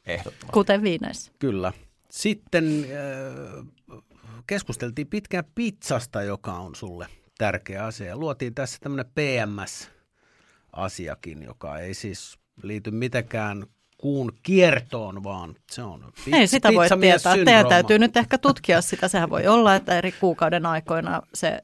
Ehdottomasti. Kuten viineissä. Kyllä. Sitten äh, keskusteltiin pitkään pizzasta, joka on sulle tärkeä asia. Luotiin tässä tämmöinen P M S-asiakin, joka ei siis liity mitenkään kuun kiertoon, vaan se on pizza, ei sitä voi tietää. Teidän täytyy nyt ehkä tutkia sitä. Sehän voi olla, että eri kuukauden aikoina se,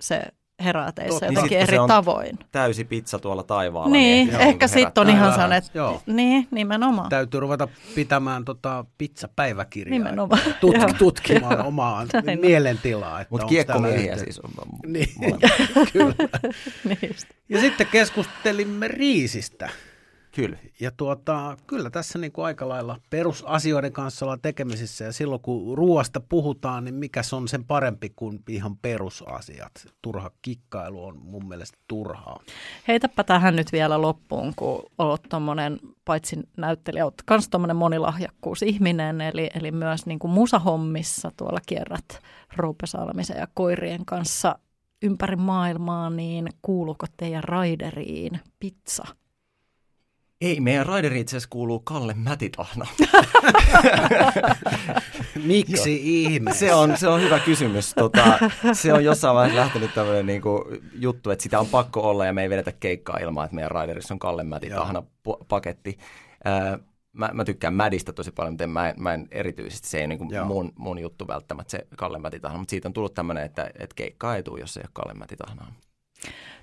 se herää teissä niin jotenkin eri tavoin. Täysi pizza tuolla taivaalla. Niin, niin ehkä sitten on ihan saanut, että niin, nimenomaan. Täytyy ruveta pitämään tota pizzapäiväkirjaa. Nimenomaan. Tutk- tutkimaan omaa mielentilaa. Mutta kiekkomiehiä siis on. Niin, kyllä. Ja sitten keskustelimme riisistä. Kyllä. Ja tuota, kyllä tässä niin kuin aika lailla perusasioiden kanssa ollaan tekemisissä ja silloin kun ruoasta puhutaan, niin mikä on sen parempi kuin ihan perusasiat. Turha kikkailu on mun mielestä turhaa. Heitäpä tähän nyt vielä loppuun, kun olet tommonen, paitsi näyttelijä, olet myös tommonen monilahjakkuusihminen, eli, eli myös niin kuin musahommissa tuolla kierrät Roope Salmisen ja koirien kanssa ympäri maailmaa, niin kuuluuko teidän raideriin pizza? Ei, meidän raideri itse asiassa kuuluu Kalle Mätitahna. Miksi ihmeessä? Se on, se on hyvä kysymys. Tota, se on jossain vaiheessa lähtenyt tämmöinen niinku juttu, että sitä on pakko olla ja me ei vedetä keikkaa ilman, että meidän raiderissa on Kalle Mätitahna p- paketti. Öö, mä, mä tykkään Mädistä tosi paljon, mutta mä, mä en erityisesti, se ei niinku mun, mun juttu välttämättä se Kalle Mätitahna, mutta siitä on tullut tämmöinen, että et keikkaa ei tule, jos ei ole Kalle Mätitahnaa.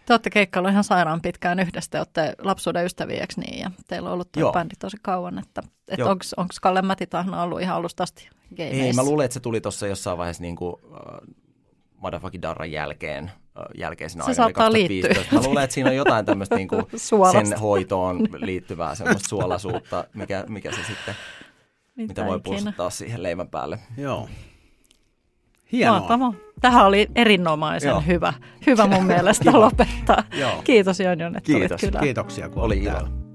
Te olette keikkaillut ihan sairaan pitkään yhdessä, te olette lapsuuden ystäviä, eikö niin? Ja teillä on ollut tämä bändi tosi kauan, että, että onko Kalle Mätitahna ollut ihan alusta asti gameissa? Ei, mä luulen, että se tuli tuossa jossain vaiheessa niin kuin äh, Madafakin Darran jälkeen, äh, jälkeisenä aikana. Se saattaa liittyä. Mä luulen, että siinä on jotain tämmöistä niin kuin sen hoitoon liittyvää semmoista suolaisuutta, mikä, mikä se sitten, mitä, mitä voi pulsuttaa siihen leivän päälle. Joo. Hienoa. Mahtavaa. Tähän oli erinomaisen Joo. hyvä. Hyvä mun mielestä lopettaa. Kiitos Jon-Jon, että olit kyllä. Kiitoksia, kun oli täällä.